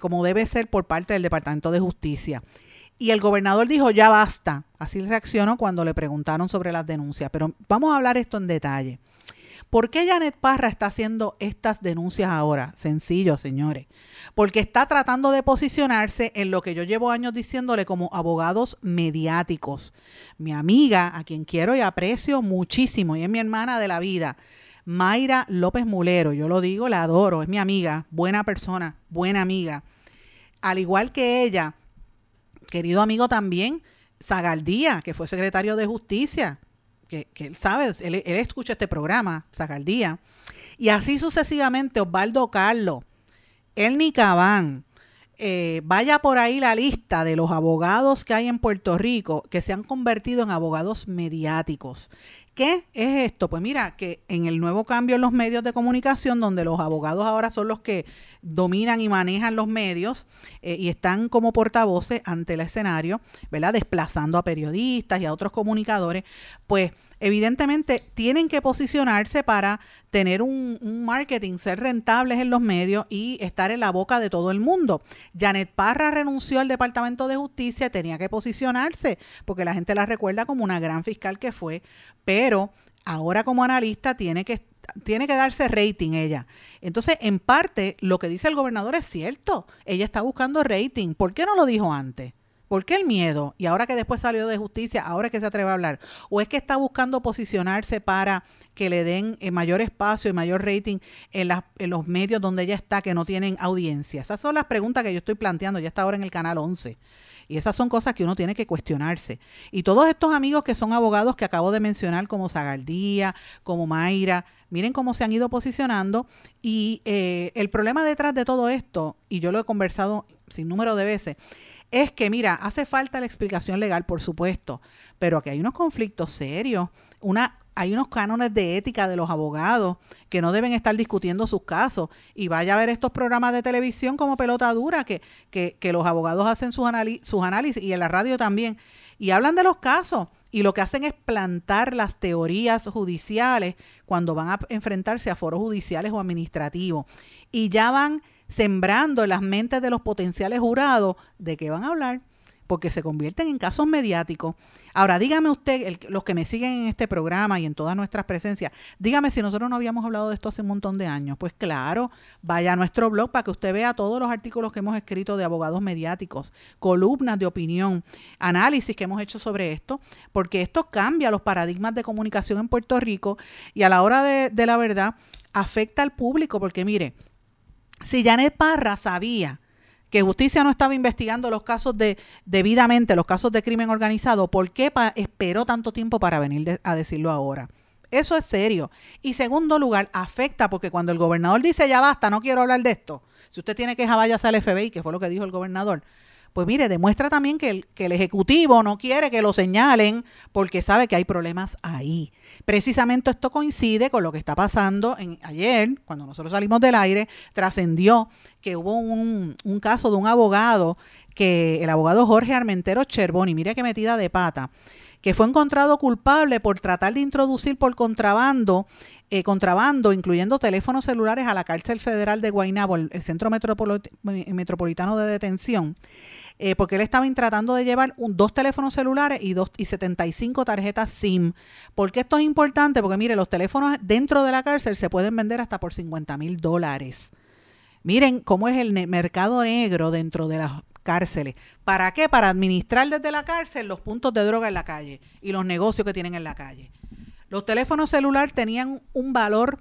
como debe ser por parte del Departamento de Justicia. Y el gobernador dijo, ya basta. Así reaccionó cuando le preguntaron sobre las denuncias. Pero vamos a hablar esto en detalle. ¿Por qué Janet Parra está haciendo estas denuncias ahora? Sencillo, señores. Porque está tratando de posicionarse en lo que yo llevo años diciéndole como abogados mediáticos. Mi amiga, a quien quiero y aprecio muchísimo, y es mi hermana de la vida, Mayra López Mulero, yo lo digo, la adoro, es mi amiga, buena persona, buena amiga. Al igual que ella, querido amigo también, Zagaldía, que fue secretario de Justicia, que él sabe, él escucha este programa, Zagaldía. Y así sucesivamente, Osvaldo Carlos, Elny Cabán. Vaya por ahí la lista de los abogados que hay en Puerto Rico que se han convertido en abogados mediáticos. ¿Qué es esto? Pues mira, que en el nuevo cambio en los medios de comunicación, donde los abogados ahora son los que dominan y manejan los medios y están como portavoces ante el escenario, ¿verdad? Desplazando a periodistas y a otros comunicadores, pues evidentemente tienen que posicionarse para tener un marketing, ser rentables en los medios y estar en la boca de todo el mundo. Janet Parra renunció al Departamento de Justicia, tenía que posicionarse porque la gente la recuerda como una gran fiscal que fue, pero ahora como analista tiene que darse rating ella. Entonces, en parte, lo que dice el gobernador es cierto. Ella está buscando rating. ¿Por qué no lo dijo antes? ¿Por qué el miedo? Y ahora que después salió de justicia, ahora es que se atreve a hablar. ¿O es que está buscando posicionarse para que le den mayor espacio y mayor rating en los medios donde ella está, que no tienen audiencia? Esas son las preguntas que yo estoy planteando. Ya está ahora en el Canal 11. Y esas son cosas que uno tiene que cuestionarse. Y todos estos amigos que son abogados que acabo de mencionar, como Zagaldía, como Mayra, miren cómo se han ido posicionando. Y el problema detrás de todo esto, y yo lo he conversado sin número de veces, es que, mira, hace falta la explicación legal, por supuesto, pero que hay unos conflictos serios, hay unos cánones de ética de los abogados que no deben estar discutiendo sus casos. Y vaya a ver estos programas de televisión como Pelota Dura, que los abogados hacen sus análisis, y en la radio también, y hablan de los casos. Y lo que hacen es plantar las teorías judiciales cuando van a enfrentarse a foros judiciales o administrativos. Y ya van sembrando en las mentes de los potenciales jurados de qué van a hablar, porque se convierten en casos mediáticos. Ahora, dígame usted, los que me siguen en este programa y en todas nuestras presencias, dígame si nosotros no habíamos hablado de esto hace un montón de años. Pues claro, vaya a nuestro blog para que usted vea todos los artículos que hemos escrito de abogados mediáticos, columnas de opinión, análisis que hemos hecho sobre esto, porque esto cambia los paradigmas de comunicación en Puerto Rico y a la hora de la verdad afecta al público, porque mire, si Janet Parra sabía que Justicia no estaba investigando los casos debidamente, los casos de crimen organizado, ¿por qué esperó tanto tiempo para venir a decirlo ahora? Eso es serio. Y segundo lugar, afecta porque cuando el gobernador dice ya basta, no quiero hablar de esto, si usted tiene que vaya al FBI, que fue lo que dijo el gobernador, Pues mire, demuestra también que el Ejecutivo no quiere que lo señalen porque sabe que hay problemas ahí. Precisamente esto coincide con lo que está pasando ayer, cuando nosotros salimos del aire, trascendió que hubo un caso de un abogado, el abogado Jorge Armentero Cherboni, mire qué metida de pata, que fue encontrado culpable por tratar de introducir por contrabando, incluyendo teléfonos celulares, a la cárcel federal de Guaynabo, el centro metropolitano de detención, porque él estaba tratando de llevar dos teléfonos celulares y 75 tarjetas SIM. ¿Por qué esto es importante? Porque mire, los teléfonos dentro de la cárcel se pueden vender hasta por $50,000. Miren cómo es el mercado negro dentro de las cárceles. ¿Para qué? Para administrar desde la cárcel los puntos de droga en la calle y los negocios que tienen en la calle. Los teléfonos celulares tenían un valor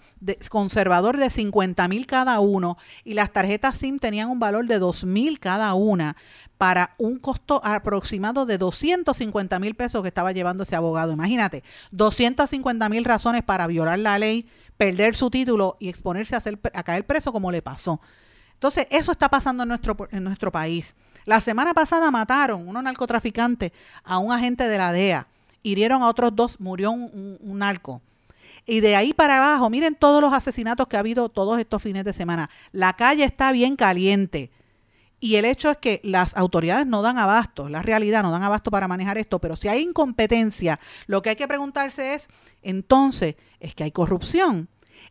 conservador de $50,000 cada uno y las tarjetas SIM tenían un valor de $2,000 cada una, para un costo aproximado de $250,000 que estaba llevando ese abogado. Imagínate, 250,000 razones para violar la ley, perder su título y exponerse a caer preso como le pasó. Entonces, eso está pasando en nuestro país. La semana pasada mataron unos narcotraficantes a un agente de la DEA. Hirieron a otros dos, murió un narco. Y de ahí para abajo, miren todos los asesinatos que ha habido todos estos fines de semana. La calle está bien caliente. Y el hecho es que las autoridades no dan abasto, la realidad no dan abasto para manejar esto. Pero si hay incompetencia, lo que hay que preguntarse es, entonces, ¿es que hay corrupción?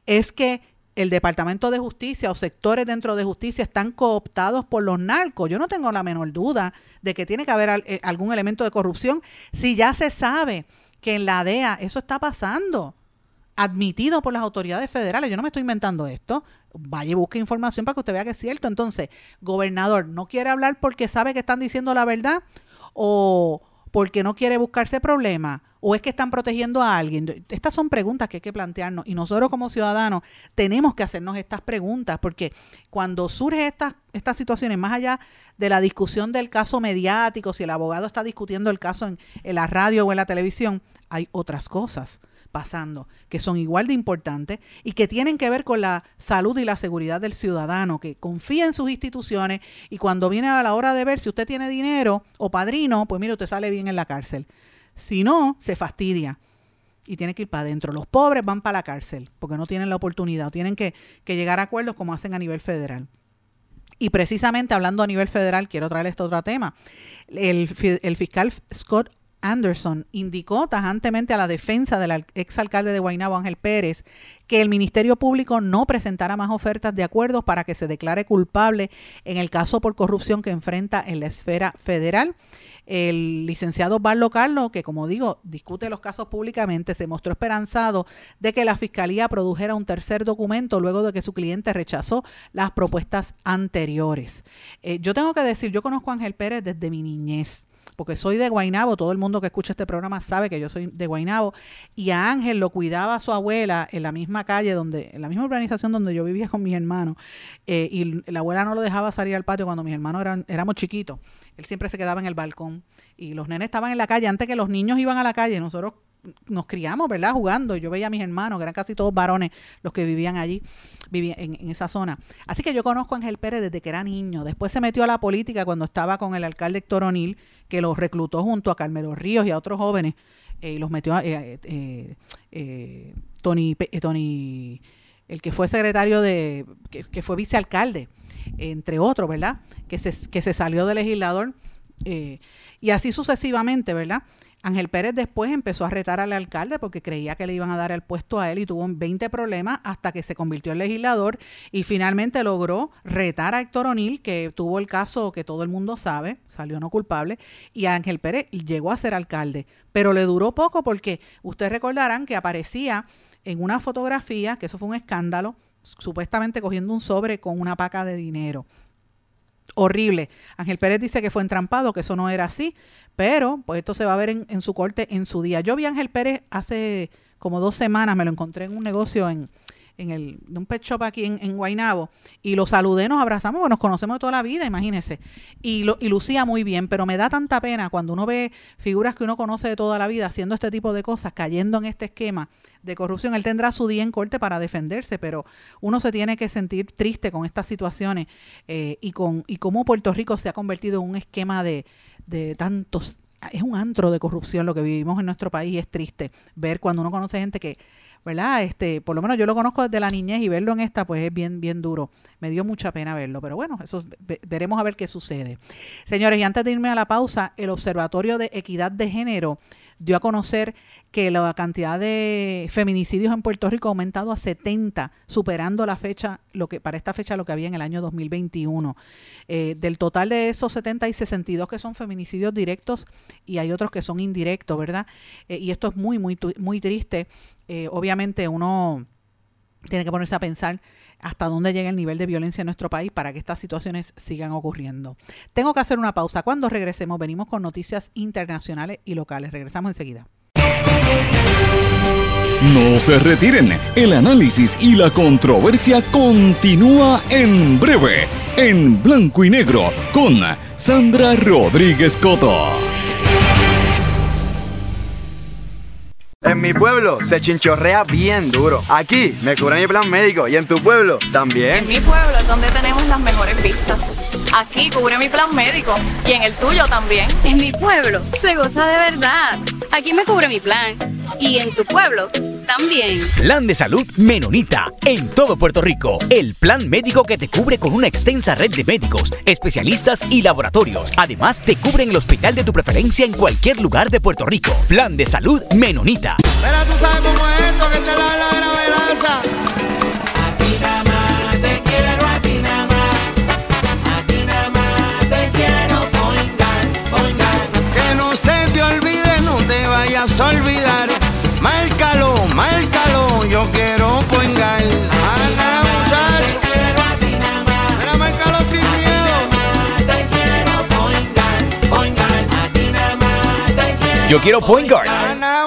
¿Es que el Departamento de Justicia o sectores dentro de justicia están cooptados por los narcos? Yo no tengo la menor duda de que tiene que haber algún elemento de corrupción, si ya se sabe que en la DEA eso está pasando, admitido por las autoridades federales. Yo no me estoy inventando esto. Vaya y busque información para que usted vea que es cierto. Entonces, gobernador, ¿no quiere hablar porque sabe que están diciendo la verdad? ¿O porque no quiere buscarse problemas? ¿O es que están protegiendo a alguien? Estas son preguntas que hay que plantearnos y nosotros como ciudadanos tenemos que hacernos estas preguntas, porque cuando surgen estas situaciones, más allá de la discusión del caso mediático, si el abogado está discutiendo el caso en la radio o en la televisión, hay otras cosas pasando que son igual de importantes y que tienen que ver con la salud y la seguridad del ciudadano, que confía en sus instituciones y cuando viene a la hora de ver si usted tiene dinero o padrino, pues mire, usted sale bien en la cárcel. Si no, se fastidia y tiene que ir para adentro. Los pobres van para la cárcel porque no tienen la oportunidad o tienen que llegar a acuerdos como hacen a nivel federal. Y precisamente hablando a nivel federal, quiero traer este otro tema. El fiscal Scott Anderson indicó tajantemente a la defensa del exalcalde de Guaynabo, Ángel Pérez, que el Ministerio Público no presentará más ofertas de acuerdos para que se declare culpable en el caso por corrupción que enfrenta en la esfera federal. El licenciado Barlo Carlos, que como digo, discute los casos públicamente, se mostró esperanzado de que la Fiscalía produjera un tercer documento luego de que su cliente rechazó las propuestas anteriores. Yo tengo que decir, yo conozco a Ángel Pérez desde mi niñez, porque soy de Guaynabo, todo el mundo que escucha este programa sabe que yo soy de Guaynabo, y a Ángel lo cuidaba su abuela en la misma calle, en la misma urbanización donde yo vivía con mis hermanos, y la abuela no lo dejaba salir al patio cuando mis hermanos éramos chiquitos, él siempre se quedaba en el balcón, y los nenes estaban en la calle, antes que los niños iban a la calle, nosotros nos criamos, ¿verdad?, jugando. Yo veía a mis hermanos, que eran casi todos varones los que vivían allí, en esa zona. Así que yo conozco a Ángel Pérez desde que era niño. Después se metió a la política cuando estaba con el alcalde Héctor O'Neill, que los reclutó junto a Carmelo Ríos y a otros jóvenes, y los metió Tony, el que fue secretario que fue vicealcalde, entre otros, ¿verdad?, que se salió de legislador, y así sucesivamente, ¿verdad? Ángel Pérez después empezó a retar al alcalde porque creía que le iban a dar el puesto a él y tuvo 20 problemas hasta que se convirtió en legislador y finalmente logró retar a Héctor O'Neill, que tuvo el caso que todo el mundo sabe, salió no culpable, y Ángel Pérez llegó a ser alcalde, pero le duró poco porque ustedes recordarán que aparecía en una fotografía, que eso fue un escándalo, supuestamente cogiendo un sobre con una paca de dinero. Horrible. Ángel Pérez dice que fue entrampado, que eso no era así, pero pues esto se va a ver en su corte en su día. Yo vi a Ángel Pérez hace como 2 semanas, me lo encontré en un negocio en de un pet shop aquí en Guaynabo, y lo saludé, nos abrazamos, porque nos conocemos de toda la vida, imagínense, y lucía muy bien, pero me da tanta pena cuando uno ve figuras que uno conoce de toda la vida haciendo este tipo de cosas, cayendo en este esquema de corrupción. Él tendrá su día en corte para defenderse, pero uno se tiene que sentir triste con estas situaciones y cómo Puerto Rico se ha convertido en un esquema de tantos... Es un antro de corrupción lo que vivimos en nuestro país, y es triste ver cuando uno conoce gente que, ¿verdad? Por lo menos yo lo conozco desde la niñez, y verlo en esta pues es bien, bien duro. Me dio mucha pena verlo, pero bueno, eso veremos a ver qué sucede. Señores, y antes de irme a la pausa, el Observatorio de Equidad de Género dio a conocer que la cantidad de feminicidios en Puerto Rico ha aumentado a 70, superando la fecha, para esta fecha lo que había en el año 2021. Del total de esos 70 hay 62 que son feminicidios directos y hay otros que son indirectos, ¿verdad? Y esto es muy, muy, muy triste. Obviamente uno tiene que ponerse a pensar hasta dónde llega el nivel de violencia en nuestro país para que estas situaciones sigan ocurriendo. Tengo que hacer una pausa. Cuando regresemos, venimos con noticias internacionales y locales. Regresamos enseguida. No se retiren. El análisis y la controversia continúa en breve, en Blanco y Negro, con Sandra Rodríguez Coto. En mi pueblo se chinchorrea bien duro. Aquí me cubre mi plan médico, y en tu pueblo también. En mi pueblo es donde tenemos las mejores vistas. Aquí cubre mi plan médico, y en el tuyo también. En mi pueblo se goza de verdad. Aquí me cubre mi plan, y en tu pueblo también. Plan de salud Menonita, en todo Puerto Rico. El plan médico que te cubre con una extensa red de médicos, especialistas y laboratorios. Además, te cubre en el hospital de tu preferencia en cualquier lugar de Puerto Rico. Plan de salud Menonita. Pero tú sabes cómo es esto, que te lo habla de la velanza. A ti nada más te quiero, a ti nada más. A ti nada más te quiero, poingar, poingar. Que no se te olvide, no te vayas a olvidar. Márcalo, márcalo, yo quiero poingar. Ana, muchacho. Te quiero, a ti nada más. Mira, márcalo sin miedo. Te quiero, poingar, poingar. A ti nada más te quiero. Yo quiero poingar.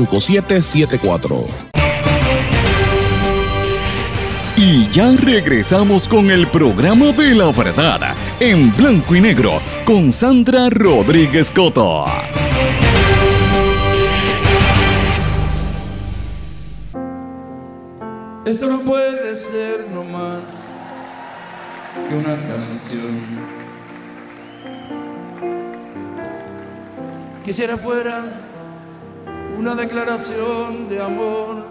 5774. Y ya regresamos con el programa de la verdad, en Blanco y Negro, con Sandra Rodríguez Coto. Esto no puede ser no más que una canción. Quisiera fuera una declaración de amor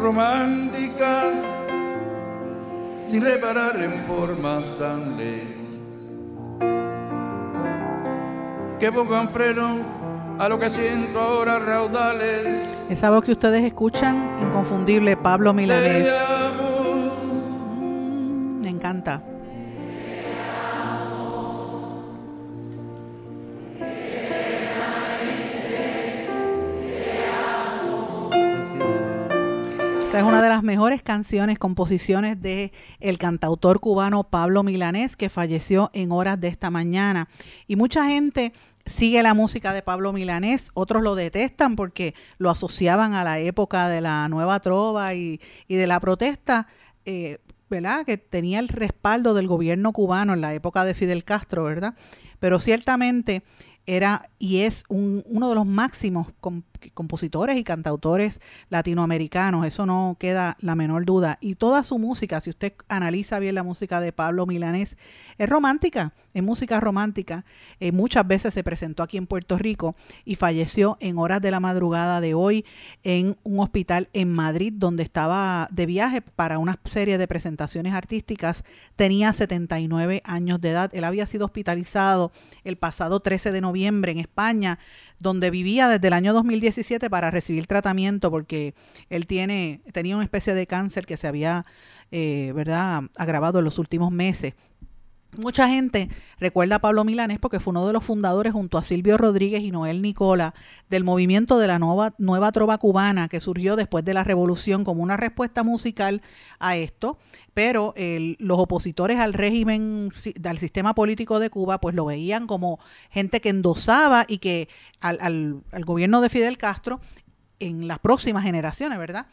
romántica, sin reparar en formas tan leves que pongan freno a lo que siento ahora raudales. Esa voz que ustedes escuchan, inconfundible, Pablo Milanés. Me encanta. Es una de las mejores canciones, composiciones del cantautor cubano Pablo Milanés, que falleció en horas de esta mañana. Y mucha gente sigue la música de Pablo Milanés, otros lo detestan porque lo asociaban a la época de la nueva trova y de la protesta, ¿verdad? Que tenía el respaldo del gobierno cubano en la época de Fidel Castro, ¿verdad? Pero ciertamente era y es uno de los máximos compositores y cantautores latinoamericanos, eso no queda la menor duda. Y toda su música, si usted analiza bien la música de Pablo Milanés, es romántica, es música romántica. Muchas veces se presentó aquí en Puerto Rico y falleció en horas de la madrugada de hoy en un hospital en Madrid, donde estaba de viaje para una serie de presentaciones artísticas. Tenía 79 años de edad. Él había sido hospitalizado el pasado 13 de noviembre en España, donde vivía desde el año 2017 para recibir tratamiento porque él tenía una especie de cáncer que se había agravado en los últimos meses. Mucha gente recuerda a Pablo Milanés porque fue uno de los fundadores junto a Silvio Rodríguez y Noel Nicola del movimiento de la nueva trova cubana que surgió después de la revolución como una respuesta musical a esto, pero los opositores al régimen, al sistema político de Cuba, pues lo veían como gente que endosaba y que al gobierno de Fidel Castro en las próximas generaciones, ¿verdad?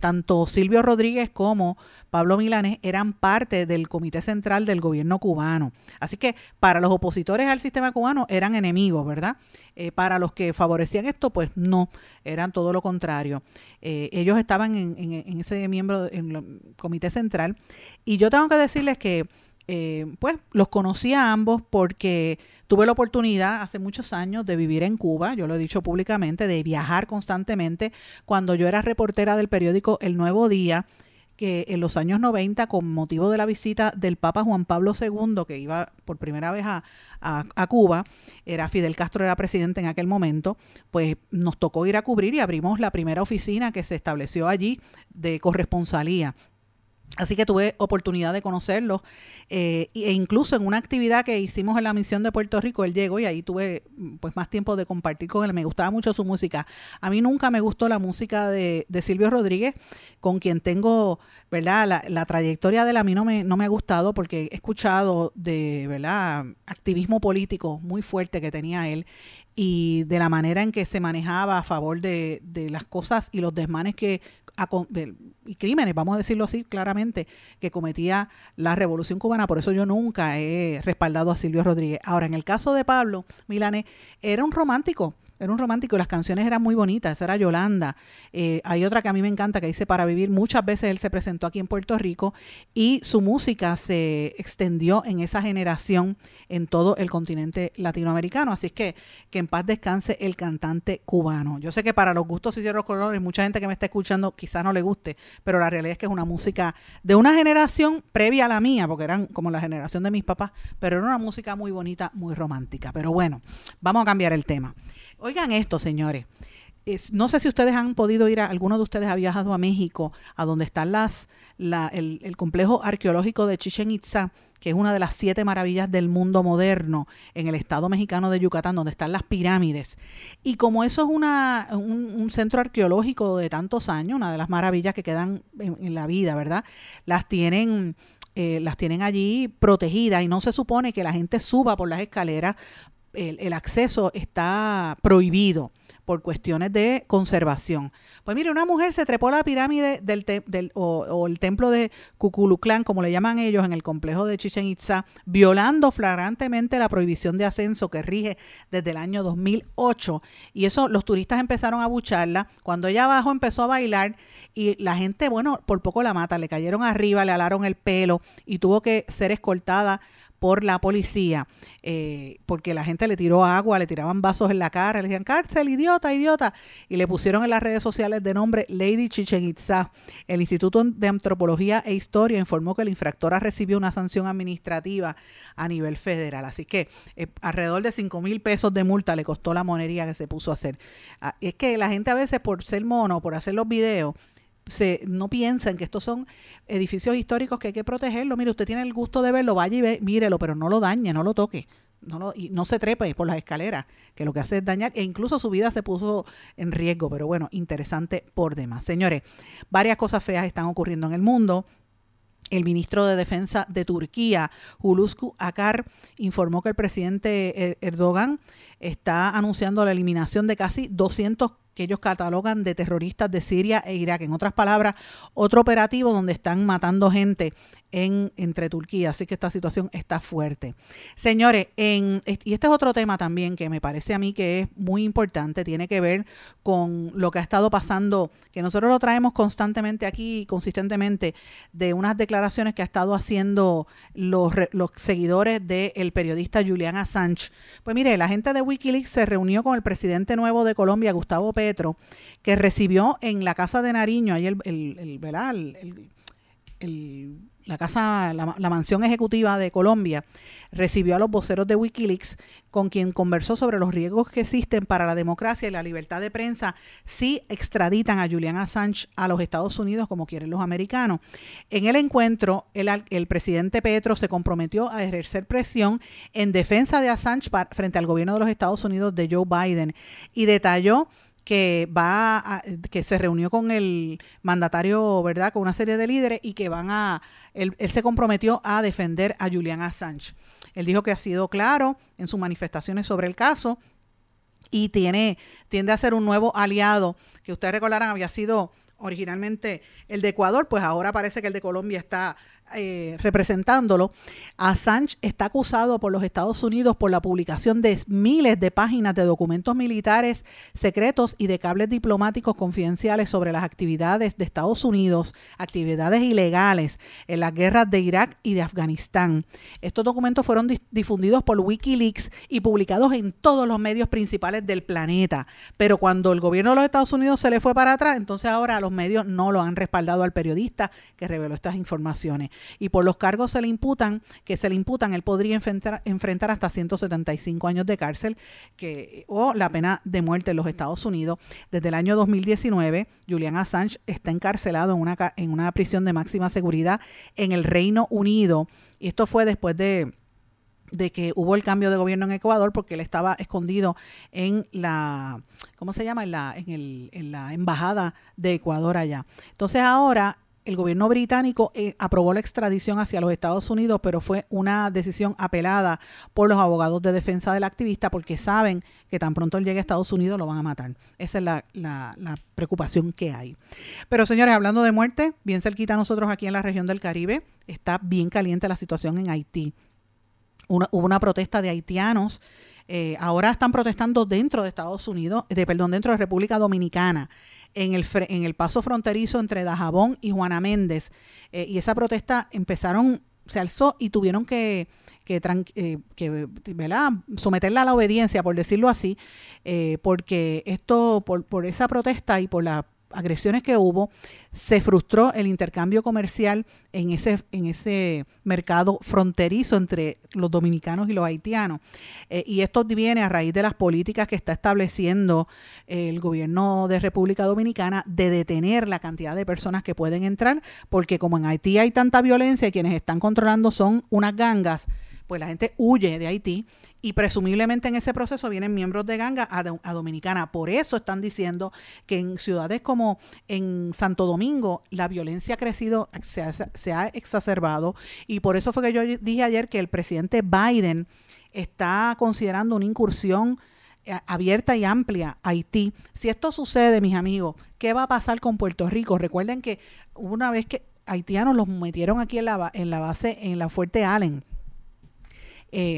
Tanto Silvio Rodríguez como Pablo Milanés eran parte del Comité Central del Gobierno Cubano. Así que para los opositores al sistema cubano eran enemigos, ¿verdad? Para los que favorecían esto, pues no, eran todo lo contrario. Ellos estaban en ese miembro, en el Comité Central. Y yo tengo que decirles que pues los conocí a ambos porque tuve la oportunidad hace muchos años de vivir en Cuba, yo lo he dicho públicamente, de viajar constantemente. Cuando yo era reportera del periódico El Nuevo Día, que en los años 90, con motivo de la visita del Papa Juan Pablo II, que iba por primera vez a Cuba, Fidel Castro era presidente en aquel momento, pues nos tocó ir a cubrir y abrimos la primera oficina que se estableció allí de corresponsalía. Así que tuve oportunidad de conocerlos e incluso en una actividad que hicimos en la misión de Puerto Rico, él llegó y ahí tuve pues más tiempo de compartir con él. Me gustaba mucho su música. A mí nunca me gustó la música de Silvio Rodríguez, con quien tengo, ¿verdad?, la trayectoria de él. A mí no me ha gustado porque he escuchado de, ¿verdad?, activismo político muy fuerte que tenía él y de la manera en que se manejaba a favor de las cosas y los desmanes y crímenes, vamos a decirlo así claramente, que cometía la Revolución Cubana. Por eso yo nunca he respaldado a Silvio Rodríguez. Ahora, en el caso de Pablo Milanés, era un romántico y las canciones eran muy bonitas. Esa era Yolanda. Hay otra que a mí me encanta que dice Para Vivir. Muchas veces él se presentó aquí en Puerto Rico y su música se extendió en esa generación en todo el continente latinoamericano. Así es que en paz descanse el cantante cubano. Yo sé que para los gustos y ciertos colores, mucha gente que me está escuchando quizás no le guste, pero la realidad es que es una música de una generación previa a la mía, porque eran como la generación de mis papás, pero era una música muy bonita, muy romántica. Pero bueno, vamos a cambiar el tema. Oigan esto, señores. No sé si ustedes han podido ir, alguno de ustedes ha viajado a México, a donde está el complejo arqueológico de Chichén Itzá, que es una de las 7 maravillas del mundo moderno en el estado mexicano de Yucatán, donde están las pirámides. Y como eso es un centro arqueológico de tantos años, una de las maravillas que quedan en la vida, ¿verdad? Las tienen allí protegidas y no se supone que la gente suba por las escaleras. El acceso está prohibido por cuestiones de conservación. Pues mire, una mujer se trepó a la pirámide o el templo de Cuculuclán, como le llaman ellos, en el complejo de Chichén Itzá, violando flagrantemente la prohibición de ascenso que rige desde el año 2008. Y eso, los turistas empezaron a abucharla. Cuando ella abajo empezó a bailar y la gente, bueno, por poco la mata, le cayeron arriba, le alaron el pelo y tuvo que ser escoltada por la policía, porque la gente le tiró agua, le tiraban vasos en la cara, le decían cárcel, idiota, y le pusieron en las redes sociales de nombre Lady Chichén Itzá. El Instituto de Antropología e Historia informó que la infractora recibió una sanción administrativa a nivel federal, así que alrededor de $5,000 de multa le costó la monería que se puso a hacer. Es que la gente a veces por ser mono, por hacer los videos, no piensan que estos son edificios históricos que hay que protegerlos. Mire, usted tiene el gusto de verlo, vaya y mírelo, pero no lo dañe, no lo toque, y no se trepe por las escaleras, que lo que hace es dañar, e incluso su vida se puso en riesgo. Pero bueno, interesante por demás. Señores, varias cosas feas están ocurriendo en el mundo. El ministro de Defensa de Turquía, Hulusi Akar, informó que el presidente Erdogan está anunciando la eliminación de casi 200 que ellos catalogan de terroristas de Siria e Irak. En otras palabras, otro operativo donde están matando gente entre Turquía. Así que esta situación está fuerte. Señores, y este es otro tema también que me parece a mí que es muy importante. Tiene que ver con lo que ha estado pasando, que nosotros lo traemos constantemente aquí, consistentemente, de unas declaraciones que ha estado haciendo los seguidores del periodista Julian Assange. Pues mire, la gente de Wikileaks se reunió con el presidente nuevo de Colombia, Gustavo Petro, que recibió en la Casa de Nariño, ahí el la casa, la mansión ejecutiva de Colombia recibió a los voceros de Wikileaks, con quien conversó sobre los riesgos que existen para la democracia y la libertad de prensa si extraditan a Julian Assange a los Estados Unidos como quieren los americanos. En el encuentro, el presidente Petro se comprometió a ejercer presión en defensa de Assange frente al gobierno de los Estados Unidos de Joe Biden, y detalló que se reunió con el mandatario, ¿verdad?, con una serie de líderes, y que él se comprometió a defender a Julian Assange. Él dijo que ha sido claro en sus manifestaciones sobre el caso y tiende a ser un nuevo aliado, que ustedes recordarán había sido originalmente el de Ecuador, pues ahora parece que el de Colombia está representándolo. Assange está acusado por los Estados Unidos por la publicación de miles de páginas de documentos militares secretos y de cables diplomáticos confidenciales sobre las actividades de Estados Unidos, actividades ilegales en las guerras de Irak y de Afganistán. Estos documentos fueron difundidos por Wikileaks y publicados en todos los medios principales del planeta. Pero cuando el gobierno de los Estados Unidos se le fue para atrás, entonces ahora los medios no lo han respaldado al periodista que reveló estas informaciones. Y por los cargos que se le imputan, él podría enfrentar hasta 175 años de cárcel o la pena de muerte en los Estados Unidos. Desde el año 2019, Julian Assange está encarcelado en una prisión de máxima seguridad en el Reino Unido. Y esto fue después de que hubo el cambio de gobierno en Ecuador, porque él estaba escondido en la embajada de Ecuador allá. Entonces ahora el gobierno británico aprobó la extradición hacia los Estados Unidos, pero fue una decisión apelada por los abogados de defensa del activista, porque saben que tan pronto él llegue a Estados Unidos lo van a matar. Esa es la preocupación que hay. Pero señores, hablando de muerte, bien cerquita a nosotros aquí en la región del Caribe, está bien caliente la situación en Haití. Hubo una protesta de haitianos. Ahora están protestando dentro de Estados Unidos, dentro de República Dominicana, en el paso fronterizo entre Dajabón y Juana Méndez. Y esa protesta se alzó y tuvieron que ¿verdad?, someterla a la obediencia, por decirlo así, porque por esa protesta y por las agresiones que hubo, se frustró el intercambio comercial en ese mercado fronterizo entre los dominicanos y los haitianos. Y esto viene a raíz de las políticas que está estableciendo el gobierno de República Dominicana de detener la cantidad de personas que pueden entrar, porque como en Haití hay tanta violencia y quienes están controlando son unas gangas, pues la gente huye de Haití y presumiblemente en ese proceso vienen miembros de ganga a Dominicana. Por eso están diciendo que en ciudades como en Santo Domingo la violencia ha crecido, se ha exacerbado, y por eso fue que yo dije ayer que el presidente Biden está considerando una incursión abierta y amplia a Haití. Si esto sucede, mis amigos, ¿qué va a pasar con Puerto Rico? Recuerden que una vez que haitianos los metieron aquí en la base, en la Fuerte Allen,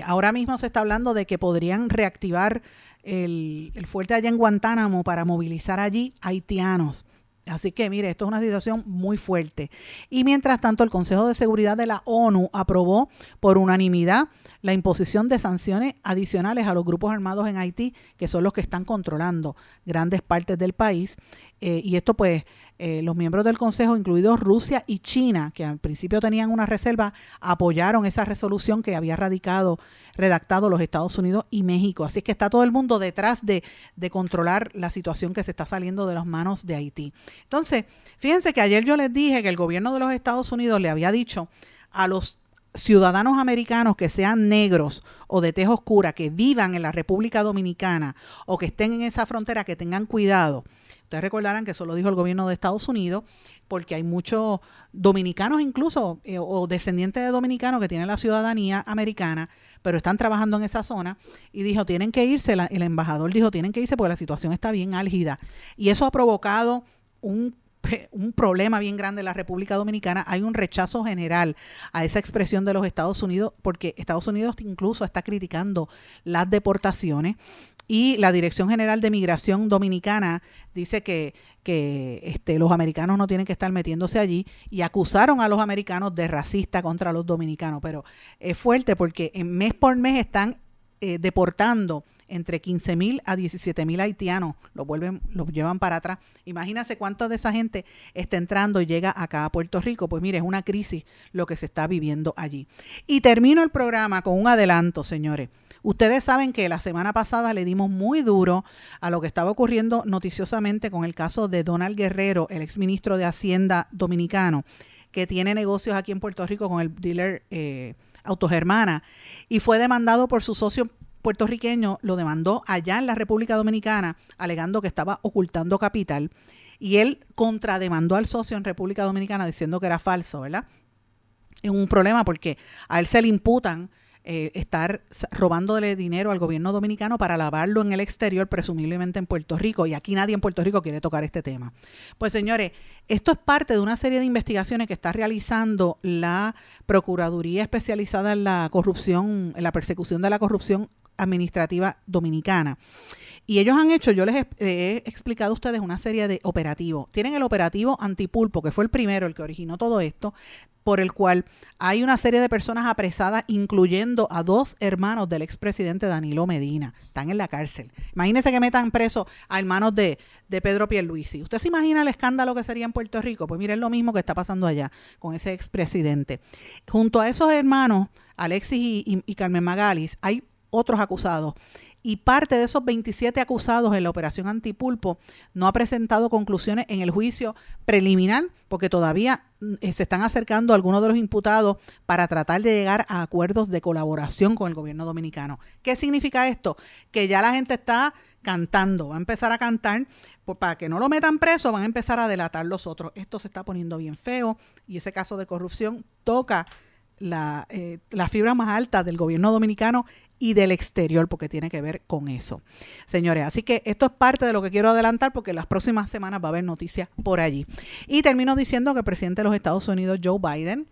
ahora mismo se está hablando de que podrían reactivar el fuerte allá en Guantánamo para movilizar allí haitianos. Así que, mire, esto es una situación muy fuerte. Y mientras tanto, el Consejo de Seguridad de la ONU aprobó por unanimidad la imposición de sanciones adicionales a los grupos armados en Haití, que son los que están controlando grandes partes del país. Y esto, pues, los miembros del Consejo, incluidos Rusia y China, que al principio tenían una reserva, apoyaron esa resolución que había redactado los Estados Unidos y México. Así que está todo el mundo detrás de controlar la situación que se está saliendo de las manos de Haití. Entonces, fíjense que ayer yo les dije que el gobierno de los Estados Unidos le había dicho a los ciudadanos americanos que sean negros o de tez oscura, que vivan en la República Dominicana o que estén en esa frontera, que tengan cuidado. Ustedes recordarán que eso lo dijo el gobierno de Estados Unidos, porque hay muchos dominicanos incluso o descendientes de dominicanos que tienen la ciudadanía americana, pero están trabajando en esa zona, y dijo tienen que irse, el embajador dijo tienen que irse porque la situación está bien álgida, y eso ha provocado un problema bien grande en la República Dominicana. Hay un rechazo general a esa expresión de los Estados Unidos, porque Estados Unidos incluso está criticando las deportaciones, y la Dirección General de Migración Dominicana dice que los americanos no tienen que estar metiéndose allí, y acusaron a los americanos de racistas contra los dominicanos. Pero es fuerte porque mes por mes están deportando entre 15.000 a 17.000 haitianos, los llevan para atrás. Imagínense cuánto de esa gente está entrando y llega acá a Puerto Rico. Pues mire, es una crisis lo que se está viviendo allí. Y termino el programa con un adelanto, señores. Ustedes saben que la semana pasada le dimos muy duro a lo que estaba ocurriendo noticiosamente con el caso de Donald Guerrero, el exministro de Hacienda dominicano, que tiene negocios aquí en Puerto Rico con el dealer Autogermana, y fue demandado por su socio puertorriqueño, lo demandó allá en la República Dominicana, alegando que estaba ocultando capital, y él contrademandó al socio en República Dominicana diciendo que era falso, ¿verdad? Es un problema porque a él se le imputan estar robándole dinero al gobierno dominicano para lavarlo en el exterior, presumiblemente en Puerto Rico, y aquí nadie en Puerto Rico quiere tocar este tema. Pues señores, esto es parte de una serie de investigaciones que está realizando la Procuraduría Especializada en la Corrupción, en la Persecución de la Corrupción Administrativa Dominicana. Y ellos han hecho, yo les he explicado a ustedes una serie de operativos. Tienen el operativo Antipulpo, que fue el primero, el que originó todo esto, por el cual hay una serie de personas apresadas, incluyendo a dos hermanos del expresidente Danilo Medina. Están en la cárcel. Imagínense que metan preso a hermanos de Pedro Pierluisi. ¿Usted se imagina el escándalo que sería en Puerto Rico? Pues miren lo mismo que está pasando allá con ese expresidente. Junto a esos hermanos, Alexis y Carmen Magalis, hay otros acusados. Y parte de esos 27 acusados en la operación Antipulpo no ha presentado conclusiones en el juicio preliminar, porque todavía se están acercando algunos de los imputados para tratar de llegar a acuerdos de colaboración con el gobierno dominicano. ¿Qué significa esto? Que ya la gente está cantando, va a empezar a cantar, pues para que no lo metan preso, van a empezar a delatar los otros. Esto se está poniendo bien feo y ese caso de corrupción toca la fibra más alta del gobierno dominicano y del exterior, porque tiene que ver con eso. Señores, así que esto es parte de lo que quiero adelantar, porque en las próximas semanas va a haber noticias por allí. Y termino diciendo que el presidente de los Estados Unidos, Joe Biden,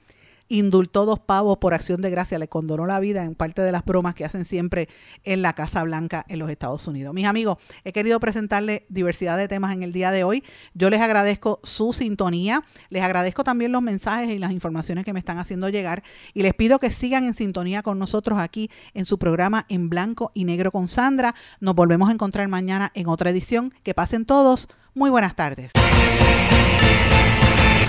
indultó 2 pavos por acción de gracia, le condonó la vida en parte de las bromas que hacen siempre en la Casa Blanca en los Estados Unidos. Mis amigos, he querido presentarles diversidad de temas en el día de hoy. Yo les agradezco su sintonía, les agradezco también los mensajes y las informaciones que me están haciendo llegar, y les pido que sigan en sintonía con nosotros aquí en su programa En Blanco y Negro con Sandra. Nos volvemos a encontrar mañana en otra edición. Que pasen todos muy buenas tardes.